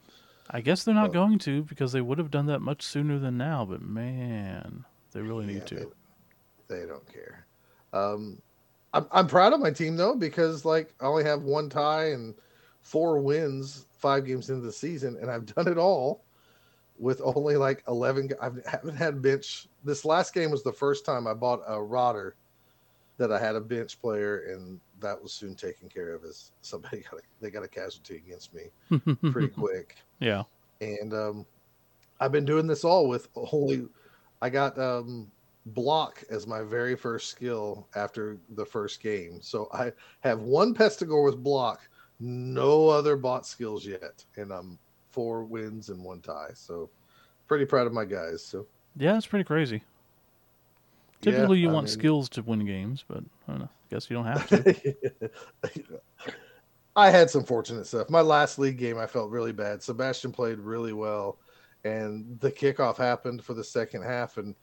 I guess they're not oh. going to, because they would have done that much sooner than now. But, man, they really need yeah, to. They, they don't care. Um, I'm, I'm proud of my team, though, because, like, I only have one tie and four wins five games into the season, and I've done it all with only, like, eleven. I haven't had bench. This last game was the first time I bought a rotter that I had a bench player, and that was soon taken care of as somebody got a, they got a casualty against me pretty quick. Yeah. And um, I've been doing this all with holy. I got um, block as my very first skill after the first game. So I have one Pestigore with block, no other bot skills yet. And I'm four wins and one tie. So pretty proud of my guys. So yeah, it's pretty crazy. Typically, yeah, you I want mean, skills to win games, but I don't know. I guess you don't have to. I had some fortunate stuff. My last league game, I felt really bad. Sebastian played really well, and the kickoff happened for the second half, and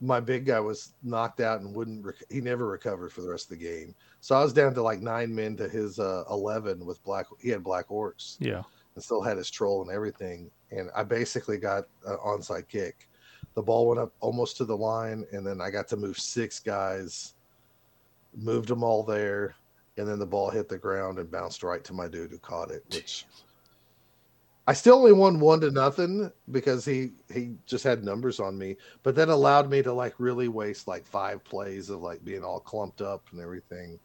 my big guy was knocked out and wouldn't. Rec- he never recovered for the rest of the game. So I was down to like nine men to his uh, eleven with black. He had black orcs. Yeah, and still had his troll and everything. And I basically got an onside kick. The ball went up almost to the line, and then I got to move six guys, moved them all there, and then the ball hit the ground and bounced right to my dude who caught it, which I still only won one to nothing because he, he just had numbers on me, but that allowed me to like really waste like five plays of like being all clumped up and everything.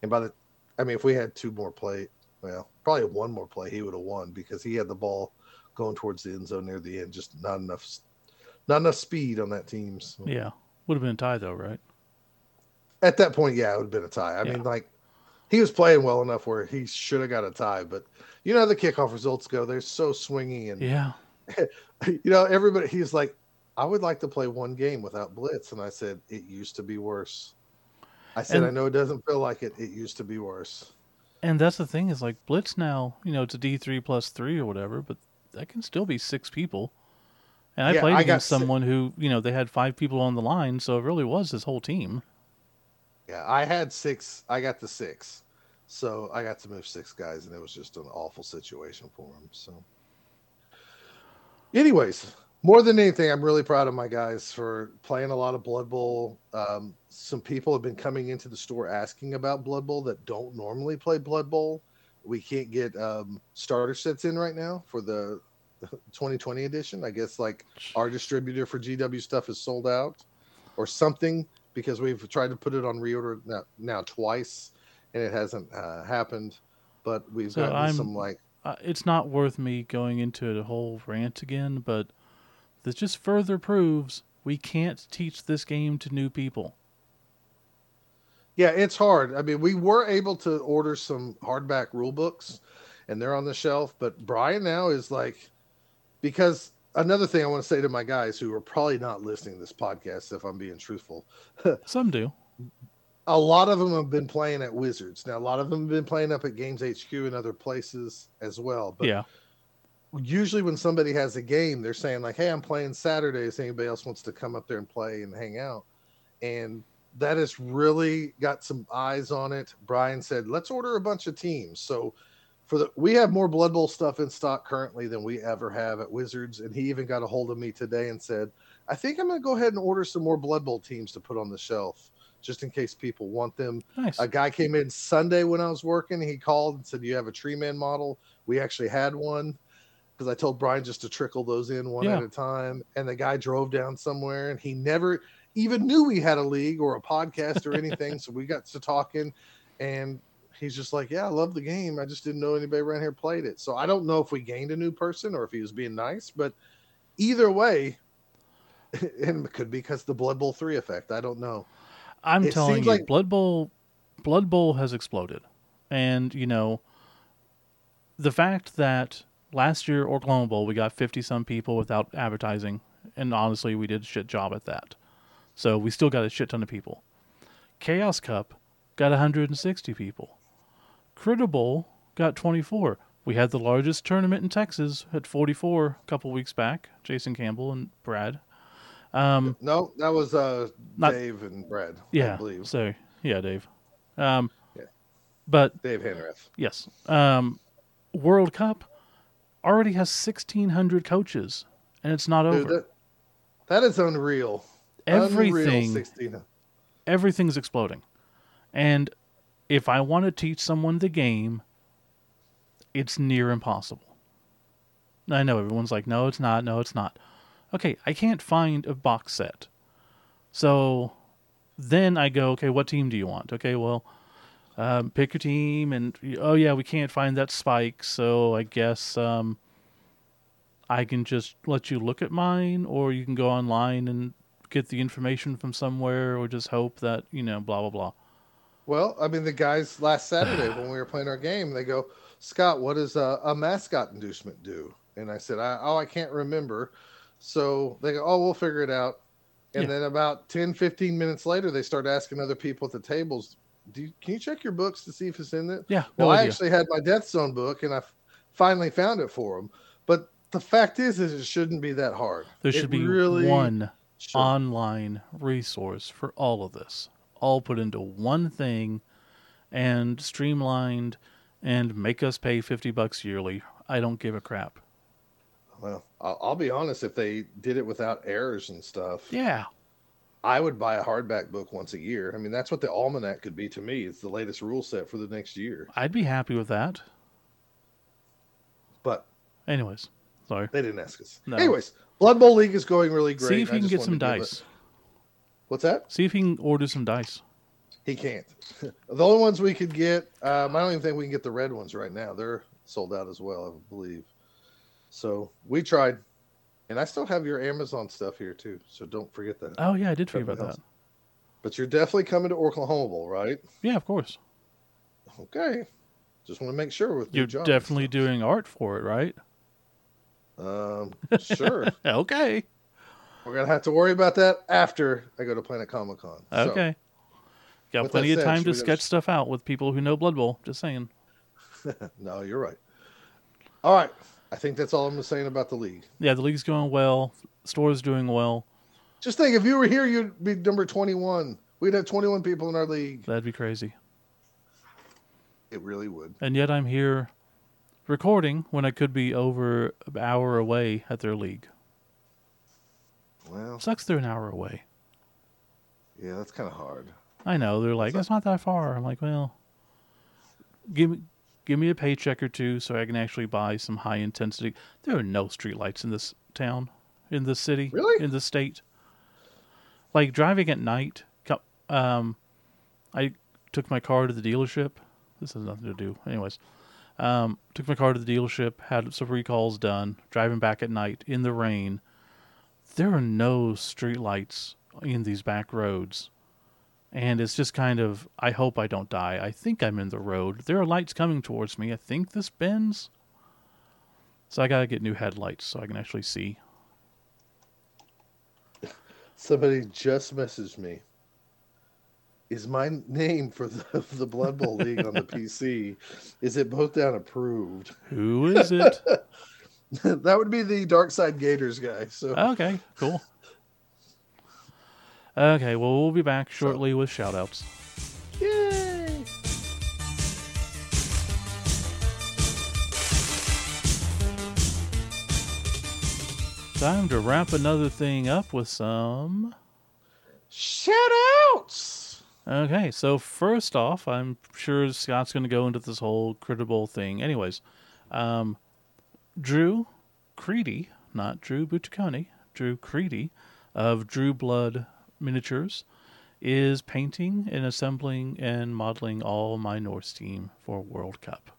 And by the, I mean, if we had two more play, well, probably one more play, he would have won because he had the ball going towards the end zone near the end, just not enough Not enough speed on that team. So. Yeah. Would have been a tie, though, right? At that point, yeah, it would have been a tie. I yeah. mean, like, he was playing well enough where he should have got a tie. But you know how the kickoff results go. They're so swingy. And, yeah. you know, everybody, he's like, I would like to play one game without blitz. And I said, it used to be worse. I said, and, I know it doesn't feel like it. It used to be worse. And that's the thing is, like, blitz now, you know, it's a D three plus three or whatever, but that can still be six people. And I yeah, played against I someone sick. who, you know, they had five people on the line, so it really was his whole team. Yeah, I had six. I got the six. So I got to move six guys, and it was just an awful situation for him. So, anyways, more than anything, I'm really proud of my guys for playing a lot of Blood Bowl. Um, some people have been coming into the store asking about Blood Bowl that don't normally play Blood Bowl. We can't get um, starter sets in right now for the twenty twenty edition. I guess like our distributor for G W stuff is sold out or something, because we've tried to put it on reorder now, now twice and it hasn't uh, happened, but we've so gotten I'm, some like uh, it's not worth me going into the whole rant again, but this just further proves we can't teach this game to new people. Yeah, it's hard. I mean, we were able to order some hardback rule books and they're on the shelf, but Brian now is like, because another thing I want to say to my guys who are probably not listening to this podcast, if I'm being truthful. Some do. A lot of them have been playing at Wizards. Now, a lot of them have been playing up at Games H Q and other places as well. But yeah. Usually when somebody has a game, they're saying like, hey, I'm playing Saturdays. Anybody else wants to come up there and play and hang out? And that has really got some eyes on it. Brian said, let's order a bunch of teams. So For the, we have more Blood Bowl stuff in stock currently than we ever have at Wizards, and he even got a hold of me today and said, I think I'm going to go ahead and order some more Blood Bowl teams to put on the shelf just in case people want them. Nice. A guy came in Sunday when I was working. He called and said, you have a Tree Man model? We actually had one because I told Brian just to trickle those in one yeah. at a time, and the guy drove down somewhere, and he never even knew we had a league or a podcast or anything, so we got to talking, and he's just like, yeah, I love the game. I just didn't know anybody around here played it. So I don't know if we gained a new person or if he was being nice, but either way, and it could be because the Blood Bowl three effect. I don't know. I'm it telling you, like- Blood Bowl, Blood Bowl has exploded. And, you know, the fact that last year, Oklahoma Bowl, we got fifty-some people without advertising, and honestly, we did a shit job at that. So we still got a shit ton of people. Chaos Cup got one hundred sixty people. Critter Bowl got twenty-four. We had the largest tournament in Texas at forty-four a couple weeks back. Jason Campbell and Brad. Um, no, that was uh, not, Dave and Brad, yeah, I believe. So, yeah, Dave. Um, yeah. But Dave Hanrath. Yes. Um, World Cup already has sixteen hundred coaches, and it's not Dude, over. That, that is unreal. Everything, unreal everything's exploding. And if I want to teach someone the game, it's near impossible. I know everyone's like, no, it's not. No, it's not. Okay, I can't find a box set. So then I go, okay, what team do you want? Okay, well, um, pick your team. And, oh, yeah, we can't find that spike. So I guess um, I can just let you look at mine, or you can go online and get the information from somewhere, or just hope that, you know, blah, blah, blah. Well, I mean, the guys last Saturday when we were playing our game, they go, Scott, what does a, a mascot inducement do? And I said, I, oh, I can't remember. So they go, oh, we'll figure it out. And yeah. then about ten, fifteen minutes later, they start asking other people at the tables, do you, can you check your books to see if it's in it? Yeah. Well, no I idea. actually had my Death Zone book, and I f- finally found it for them. But the fact is, is it shouldn't be that hard. There should it be really one should. online resource for all of this, all put into one thing and streamlined. And make us pay fifty bucks yearly. I don't give a crap. Well, I'll be honest. If they did it without errors and stuff. Yeah. I would buy a hardback book once a year. I mean, that's what the Almanac could be to me. It's the latest rule set for the next year. I'd be happy with that. But. Anyways. Sorry. They didn't ask us. No. Anyways. Blood Bowl League is going really great. See if you can get some dice. What's that? See if you can order some dice. He can't. The only ones we could get, um, I don't even think we can get the red ones right now. They're sold out as well, I believe. So we tried. And I still have your Amazon stuff here, too. So don't forget that. Oh, yeah, I did forget about that. But you're definitely coming to Oklahoma Bowl, right? Yeah, of course. Okay. Just want to make sure with your job. You're definitely doing art for it, right? Um, sure. Okay. We're going to have to worry about that after I go to Planet Comic Con. Okay. So, got with plenty of time said, to sketch just... stuff out with people who know Blood Bowl. Just saying. No, you're right. All right. I think that's all I'm saying about the league. Yeah, the league's going well. Store's doing well. Just think, if you were here, you'd be number twenty-one. We'd have twenty-one people in our league. That'd be crazy. It really would. And yet I'm here recording when I could be over an hour away at their league. Well. Sucks they're an hour away. Yeah, that's kind of hard. I know. They're like, that's not that far. I'm like, well, give me give me a paycheck or two so I can actually buy some high intensity. There are no streetlights in this town, in this city, really? In this state. Like driving at night, um, I took my car to the dealership. This has nothing to do. Anyways, um, took my car to the dealership, had some recalls done, driving back at night in the rain. There are no streetlights in these back roads. And it's just kind of, I hope I don't die. I think I'm in the road. There are lights coming towards me. I think this bends. So I got to get new headlights so I can actually see. Somebody just messaged me. Is my name for the, the Blood Bowl League on the P C, is it Both Down approved? Who is it? That would be the Dark Side Gators guy. So okay, cool. Okay, well, we'll be back shortly so. with shout-outs. Yay! Time to wrap another thing up with some... shout-outs! Okay, so first off, I'm sure Scott's going to go into this whole Critter Bowl thing. Anyways, um, Drew Creedy, not Drew Bucconi, Drew Creedy of Drew Blood... Miniatures is painting and assembling and modeling all my Norse team for World Cup.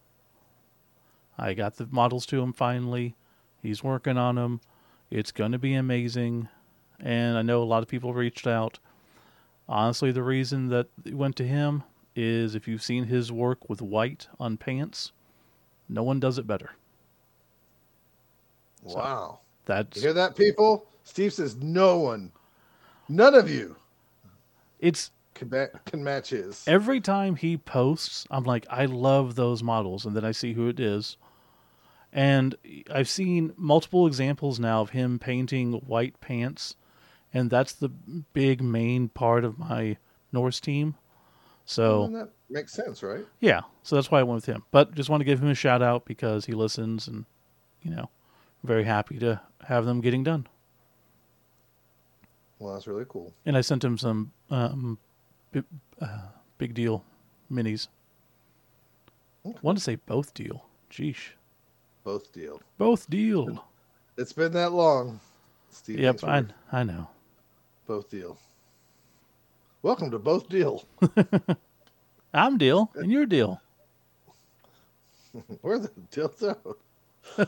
I got the models to him finally. He's working on them. It's going to be amazing. And I know a lot of people reached out. Honestly, the reason that it went to him is if you've seen his work with white on pants, no one does it better. So wow. That's, you hear that, people? Steve says no one, none of you it's can, ma- can match his. Every time he posts, I'm like, I love those models. And then I see who it is. And I've seen multiple examples now of him painting white pants. And that's the big main part of my Norse team. So well, that makes sense, right? Yeah. So that's why I went with him. But just want to give him a shout out because he listens and, you know, very happy to have them getting done. Well, that's really cool. And I sent him some um, big, uh, big deal minis. Okay. I want to say both deal. Jeesh. Both deal. Both deal. It's been that long. Steve, yep, I weird. I know. Both deal. Welcome to Both Deal. I'm Deal, and you're Deal. We're the Deal Zone.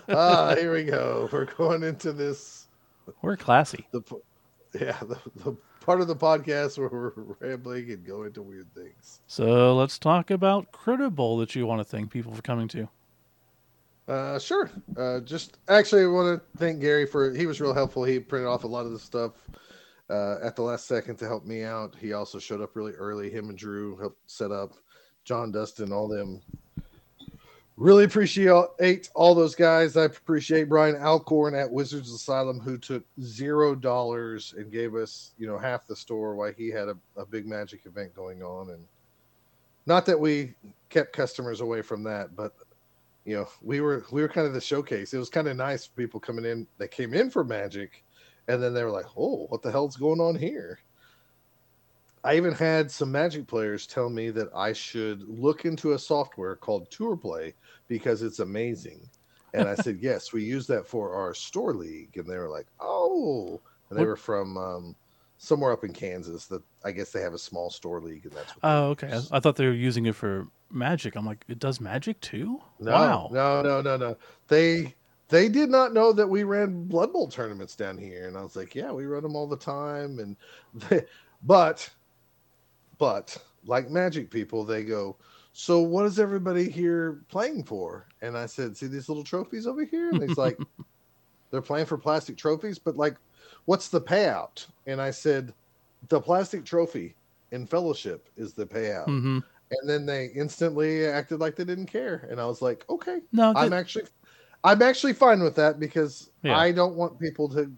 Ah, here we go. We're going into this. We're classy. The, yeah, the, the part of the podcast where we're rambling and going to weird things. So let's talk about Critter Bowl that you want to thank people for coming to. Uh, sure. Uh, just actually I want to thank Gary for, he was real helpful. He printed off a lot of the stuff Uh, at the last second to help me out. He also showed up really early. Him and Drew helped set up. John, Dustin, all them. Really appreciate all those guys. I appreciate Brian Alcorn at Wizards Asylum, who took zero dollars and gave us, you know, half the store while he had a, a big Magic event going on. And not that we kept customers away from that, but you know, we were we were kind of the showcase. It was kind of nice for people coming in that came in for Magic. And then they were like, oh, what the hell's going on here? I even had some Magic players tell me that I should look into a software called Tour Play because it's amazing. And I said, yes, we use that for our store league. And they were like, oh. And they what? were from um, somewhere up in Kansas that I guess they have a small store league. And that's what oh, okay. I, I thought they were using it for Magic. I'm like, it does Magic too? No, wow. no, no, no, no. They... They did not know that we ran Blood Bowl tournaments down here. And I was like, yeah, we run them all the time. And they, but, but like Magic people, they go, so what is everybody here playing for? And I said, see these little trophies over here? And he's like, they're playing for plastic trophies, but like, what's the payout? And I said, the plastic trophy in Fellowship is the payout. Mm-hmm. And then they instantly acted like they didn't care. And I was like, okay, no, I'm that- actually... I'm actually fine with that because yeah. I don't want people to...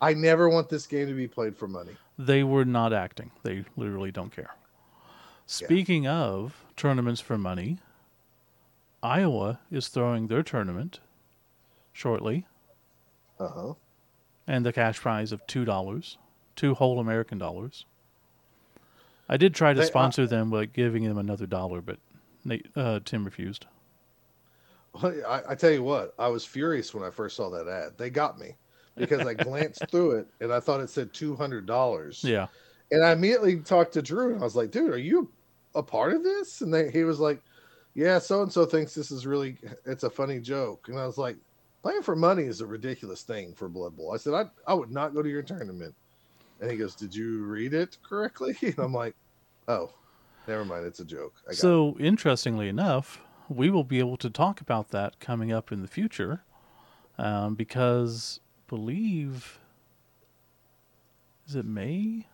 I never want this game to be played for money. They were not acting. They literally don't care. Speaking yeah. of tournaments for money, Iowa is throwing their tournament shortly. Uh-huh. And the cash prize of two dollars. Two whole American dollars. I did try to they, sponsor uh, them by giving them another dollar, but Nate, uh, Tim refused. I, I tell you what, I was furious when I first saw that ad. They got me because I glanced through it and I thought it said two hundred dollars. Yeah. And I immediately talked to Drew and I was like, dude, are you a part of this? And they, he was like, yeah, so-and-so thinks this is really, it's a funny joke. And I was like, playing for money is a ridiculous thing for Blood Bowl. I said, I, I would not go to your tournament. And he goes, did you read it correctly? And I'm like, oh, never mind. It's a joke. I got so it. Interestingly enough, we will be able to talk about that coming up in the future um, because believe, is it May?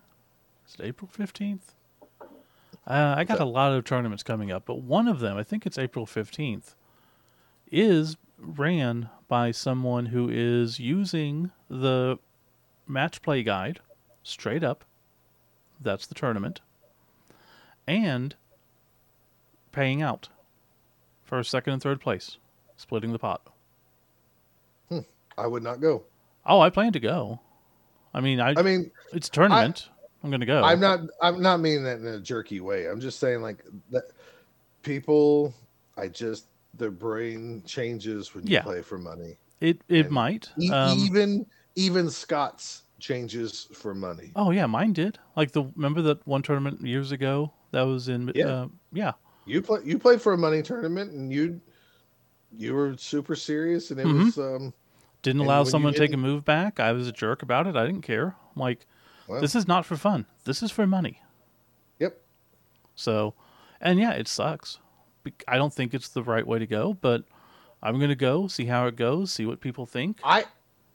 Is it April fifteenth? Uh, I got a lot of tournaments coming up, but one of them, I think it's April fifteenth, is ran by someone who is using the match play guide straight up. That's the tournament. And paying out. First, second, and third place, splitting the pot. Hmm. I would not go. Oh, I plan to go. I mean, I. I mean, it's a tournament. I, I'm going to go. I'm not. I'm not meaning that in a jerky way. I'm just saying, like, that people. I just their brain changes when you yeah. play for money. It it and might e- um, even even Scott's changes for money. Oh yeah, mine did. Like the remember that one tournament years ago that was in yeah uh, yeah. You play. You played for a money tournament, and you you were super serious, and it mm-hmm. was um, didn't allow someone to take a move back. I was a jerk about it. I didn't care. I'm like, well, this is not for fun. This is for money. Yep. So, and yeah, it sucks. I don't think it's the right way to go, but I'm going to go see how it goes, see what people think. I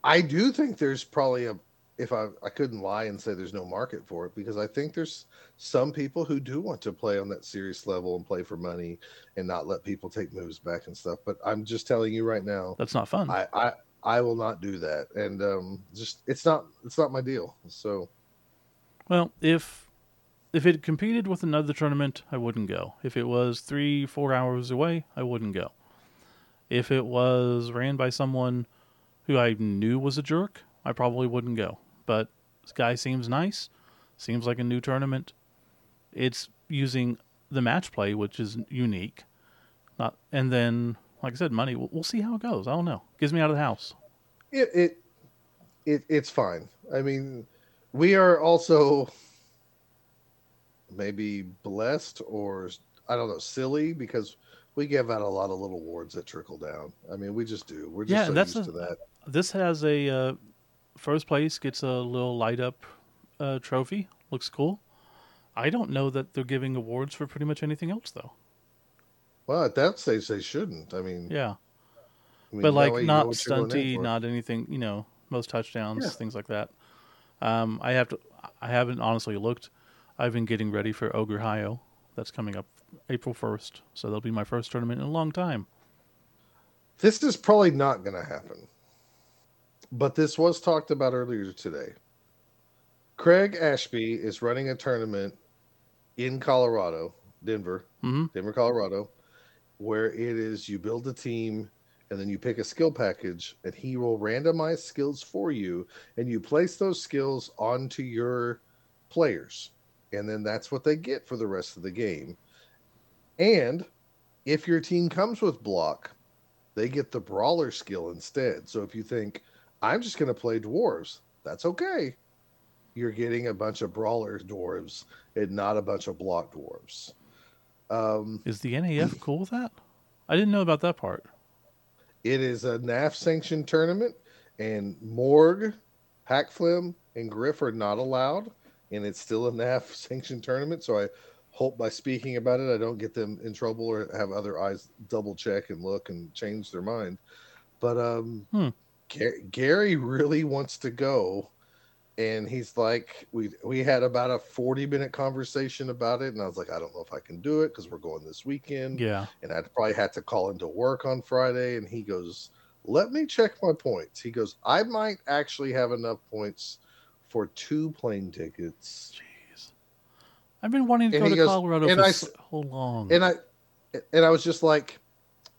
I do think there's probably a, if I, I couldn't lie and say there's no market for it, because I think there's some people who do want to play on that serious level and play for money and not let people take moves back and stuff. But I'm just telling you right now, that's not fun. I, I, I will not do that. And um, just, it's not, it's not my deal. So, well, if, if it competed with another tournament, I wouldn't go. If it was three, four hours away, I wouldn't go. If it was ran by someone who I knew was a jerk, I probably wouldn't go. But this guy seems nice. Seems like a new tournament. It's using the match play, which is unique. Not, and then, like I said, money. We'll, we'll see how it goes. I don't know. Gives me out of the house. It, it, it it's fine. I mean, we are also maybe blessed or, I don't know, silly, because we give out a lot of little awards that trickle down. I mean, we just do. We're just yeah, so that's used a, to that. This has a uh, first place gets a little light up uh, trophy. Looks cool. I don't know that they're giving awards for pretty much anything else, though. Well, at that stage, they shouldn't. I mean, yeah, I mean, but like not stunty, not anything. You know, most touchdowns, yeah. things like that. Um, I have to. I haven't honestly looked. I've been getting ready for Ohio. That's coming up April first, so that'll be my first tournament in a long time. This is probably not going to happen, but this was talked about earlier today. Craig Ashby is running a tournament in Colorado, Denver, mm-hmm. Denver, Colorado, where it is you build a team and then you pick a skill package and he will randomize skills for you and you place those skills onto your players. And then that's what they get for the rest of the game. And if your team comes with block, they get the brawler skill instead. So if you think, I'm just going to play dwarves, that's okay. You're getting a bunch of brawler dwarves and not a bunch of block dwarves. Um, is the N A F cool with that? I didn't know about that part. It is a N A F-sanctioned tournament, and Morg, Hackflim, and Griff are not allowed, and it's still a N A F-sanctioned tournament, so I hope by speaking about it, I don't get them in trouble or have other eyes double check and look and change their mind. But um, hmm. G- Gary really wants to go. And he's like, we, we had about a forty minute conversation about it. And I was like, I don't know if I can do it because we're going this weekend. Yeah. And I'd probably had to call into work on Friday. And he goes, let me check my points. He goes, I might actually have enough points for two plane tickets. Jeez. I've been wanting to and go to goes, Colorado for I, so long. And I and I was just like,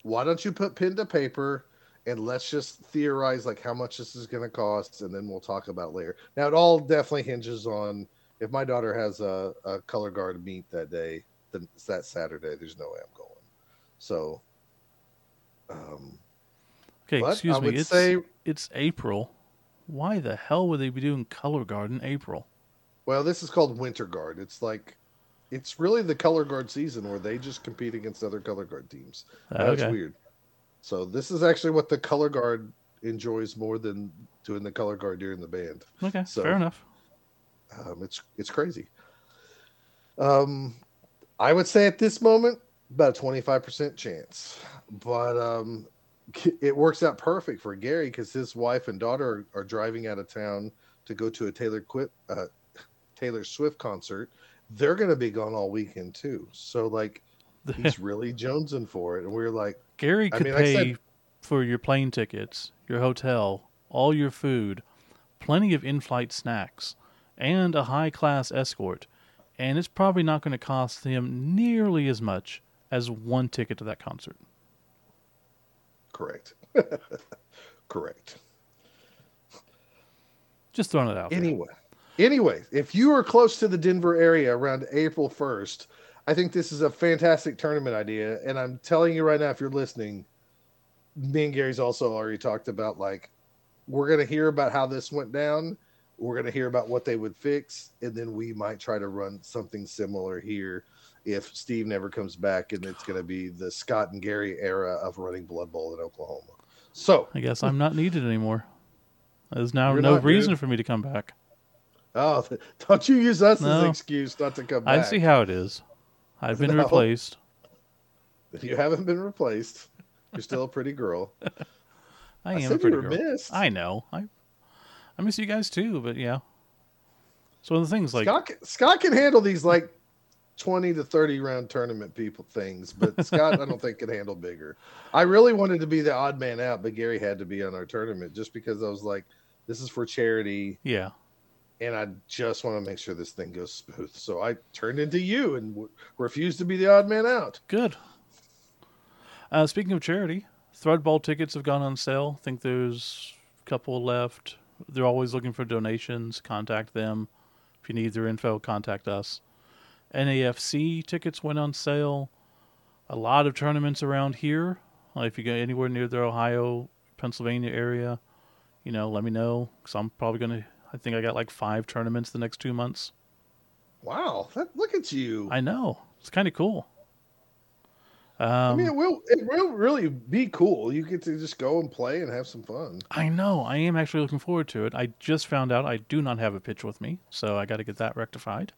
why don't you put pen to paper and let's just theorize like how much this is going to cost, and then we'll talk about it later. Now, it all definitely hinges on if my daughter has a, a color guard meet that day, then it's that Saturday. There's no way I'm going. So, um, okay, excuse I me. It's, say, it's April. Why the hell would they be doing color guard in April? Well, this is called Winter Guard. It's like, it's really the color guard season where they just compete against other color guard teams. That's okay. Weird. So this is actually what the color guard enjoys more than doing the color guard during the band. Okay, so, fair enough. Um, it's it's crazy. Um, I would say at this moment about a twenty-five percent chance, but um, it works out perfect for Gary because his wife and daughter are, are driving out of town to go to a Taylor Quip. Uh, Taylor Swift concert. They're going to be gone all weekend too. So like he's really jonesing for it. And we we're like, Gary could I mean, pay I said, for your plane tickets, your hotel, all your food, plenty of in-flight snacks and a high class escort. And it's probably not going to cost him nearly as much as one ticket to that concert. Correct. Correct. Just throwing it out. Anyway. There. Anyway, if you are close to the Denver area around April first, I think this is a fantastic tournament idea. And I'm telling you right now, if you're listening, me and Gary's also already talked about, like, we're going to hear about how this went down. We're going to hear about what they would fix. And then we might try to run something similar here if Steve never comes back. And it's going to be the Scott and Gary era of running Blood Bowl in Oklahoma. So I guess I'm not needed anymore. There's now no not, reason dude. for me to come back. Oh, don't you use us no. as an excuse not to come back. I see how it is. I've been no. replaced. You haven't been replaced. You're still a pretty girl. I, I am said a pretty you were girl. Missed. I know. I I miss you guys too, but yeah. So one of the things like Scott, Scott can handle these like twenty to thirty round tournament people things, but Scott I don't think could handle bigger. I really wanted to be the odd man out, but Gary had to be on our tournament just because I was like, this is for charity. Yeah. And I just want to make sure this thing goes smooth. So I turned into you and w- refused to be the odd man out. Good. Uh, speaking of charity, Thread Bowl tickets have gone on sale. I think there's a couple left. They're always looking for donations. Contact them. If you need their info, contact us. N A F C tickets went on sale. A lot of tournaments around here. If you go anywhere near the Ohio, Pennsylvania area, you know, let me know. Because I'm probably going to... I think I got like five tournaments the next two months. Wow. That, look at you. I know. It's kind of cool. Um, I mean, it will, it will really be cool. You get to just go and play and have some fun. I know. I am actually looking forward to it. I just found out I do not have a pitch with me, so I got to get that rectified.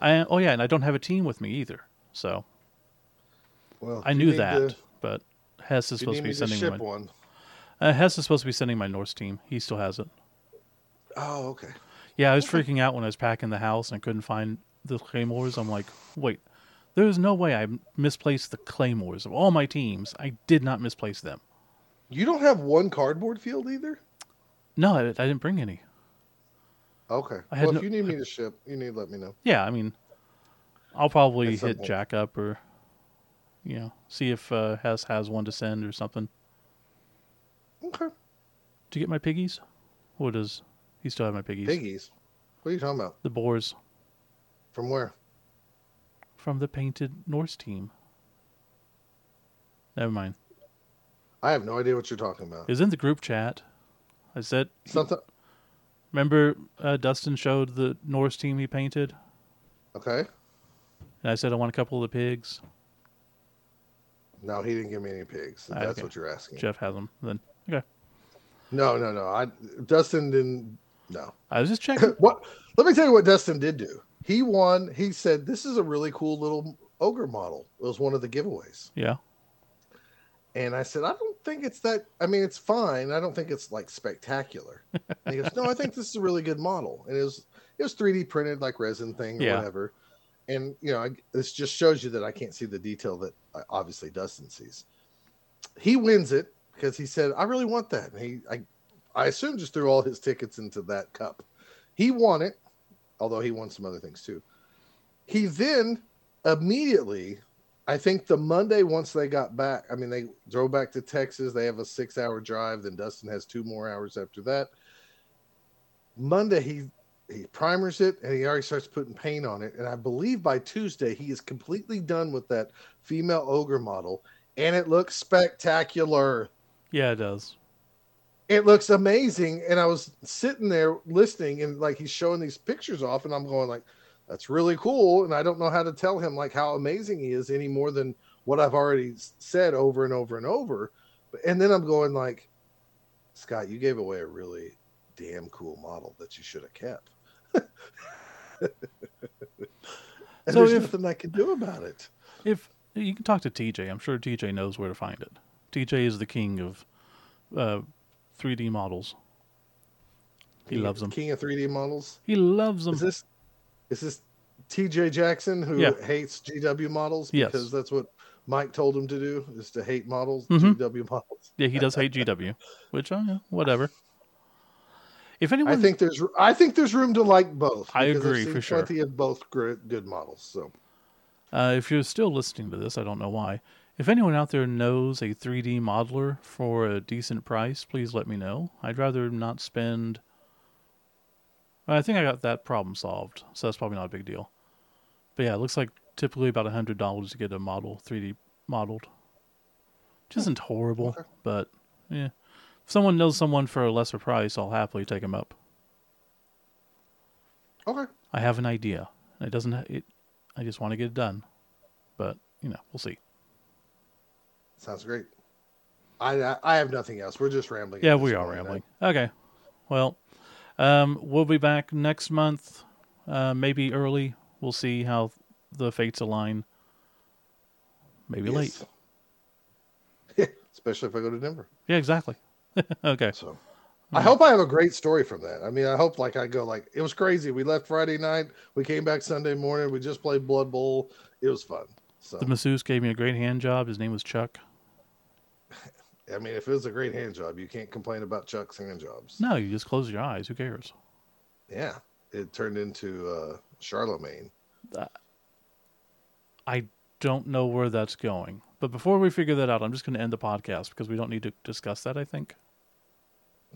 I Oh, yeah, and I don't have a team with me either. So well, I knew that, to, but Hess is supposed to be sending to ship my, one. Uh, Hess is supposed to be sending my Norse team. He still has it. Oh, okay. Yeah, I was okay. freaking out when I was packing the house and I couldn't find the Claymores. I'm like, wait, there's no way I misplaced the Claymores. Of all my teams, I did not misplace them. You don't have one cardboard field either? No, I, I didn't bring any. Okay. I had well, no, if you need me to ship, you need to let me know. Yeah, I mean, I'll probably hit point. Jack up or, you know, see if uh, Hess has one to send or something. Okay. Do you get my piggies? What is... You still have my piggies. Piggies? What are you talking about? The boars. From where? From the painted Norse team. Never mind. I have no idea what you're talking about. It was in the group chat. I said... Something. Remember uh, Dustin showed the Norse team he painted? Okay. And I said I want a couple of the pigs. No, he didn't give me any pigs. If right, that's okay. What you're asking. Jeff has them. Then. Okay. No, no, no. I Dustin didn't... No. I was just checking. What? Let me tell you what Dustin did do. He won. He said, this is a really cool little ogre model. It was one of the giveaways. Yeah. And I said, I don't think it's that... I mean, it's fine. I don't think it's, like, spectacular. And he goes, no, I think this is a really good model. And it was it was three D printed, like, resin thing or yeah. whatever. And, you know, I, this just shows you that I can't see the detail that I, obviously Dustin sees. He wins it because he said, I really want that. And he... I. I assume just threw all his tickets into that cup. He won it, although he won some other things too. He then immediately, I think the Monday once they got back, I mean, they drove back to Texas. They have a six-hour drive. Then Dustin has two more hours after that. Monday, he, he primers it, and he already starts putting paint on it. And I believe by Tuesday, he is completely done with that female ogre model, and it looks spectacular. Yeah, it does. It looks amazing, and I was sitting there listening, and like he's showing these pictures off, and I'm going like, "That's really cool," and I don't know how to tell him like how amazing he is any more than what I've already said over and over and over. And then I'm going like, "Scott, you gave away a really damn cool model that you should have kept." And so there's if, nothing I can do about it. If you can talk to T J, I'm sure T J knows where to find it. T J is the king of. Uh, three D models. He king, loves them. King of three D models? He loves them. Is this is this T J Jackson who yeah. hates G W models? Because yes. that's what Mike told him to do, is to hate models, mm-hmm. G W models. Yeah, he does hate G W, which, oh, yeah, whatever. If anyone... I think there's I think there's room to like both. I agree, for sure. Plenty of both good models. So, uh, if you're still listening to this, I don't know why. If anyone out there knows a three D modeler for a decent price, please let me know. I'd rather not spend... I think I got that problem solved, so that's probably not a big deal. But yeah, it looks like typically about one hundred dollars to get a model, three D modeled. Which isn't horrible, but yeah. If someone knows someone for a lesser price, I'll happily take them up. Okay. I have an idea. It doesn't... It, I just want to get it done. But, you know, we'll see. Sounds great. I I have nothing else. We're just rambling. Yeah, we are rambling. Night. Okay. Well, um, we'll be back next month, uh, maybe early. We'll see how the fates align. Maybe yes. late. especially if I go to Denver. Yeah, exactly. Okay. So yeah. I hope I have a great story from that. I mean, I hope like I go like, it was crazy. We left Friday night. We came back Sunday morning. We just played Blood Bowl. It was fun. So the masseuse gave me a great hand job. His name was Chuck. I mean, if it was a great hand job, you can't complain about Chuck's hand jobs. No, you just close your eyes. Who cares? Yeah. It turned into uh, Charlemagne. Uh, I don't know where that's going. But before we figure that out, I'm just going to end the podcast because we don't need to discuss that, I think.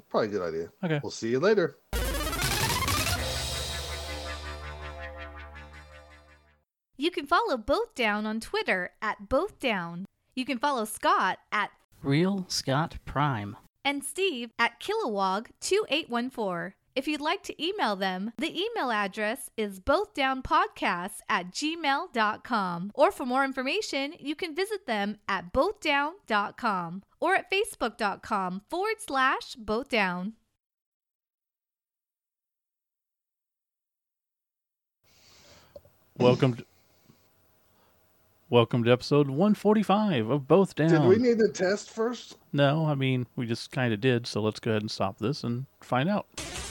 Probably a good idea. Okay. We'll see you later. You can follow Both Down on Twitter at Both Down. You can follow Scott at Real Scott Prime and Steve at Kilowog two eight one four. If you'd like to email them, the email address is bothdownpodcasts at gmail dot com. Or for more information, you can visit them at bothdown dot com or at facebook dot com forward slash bothdown. Welcome to, welcome to episode one forty-five of Both Down. Did we need to test first? No, I mean, we just kind of did, so let's go ahead and stop this and find out.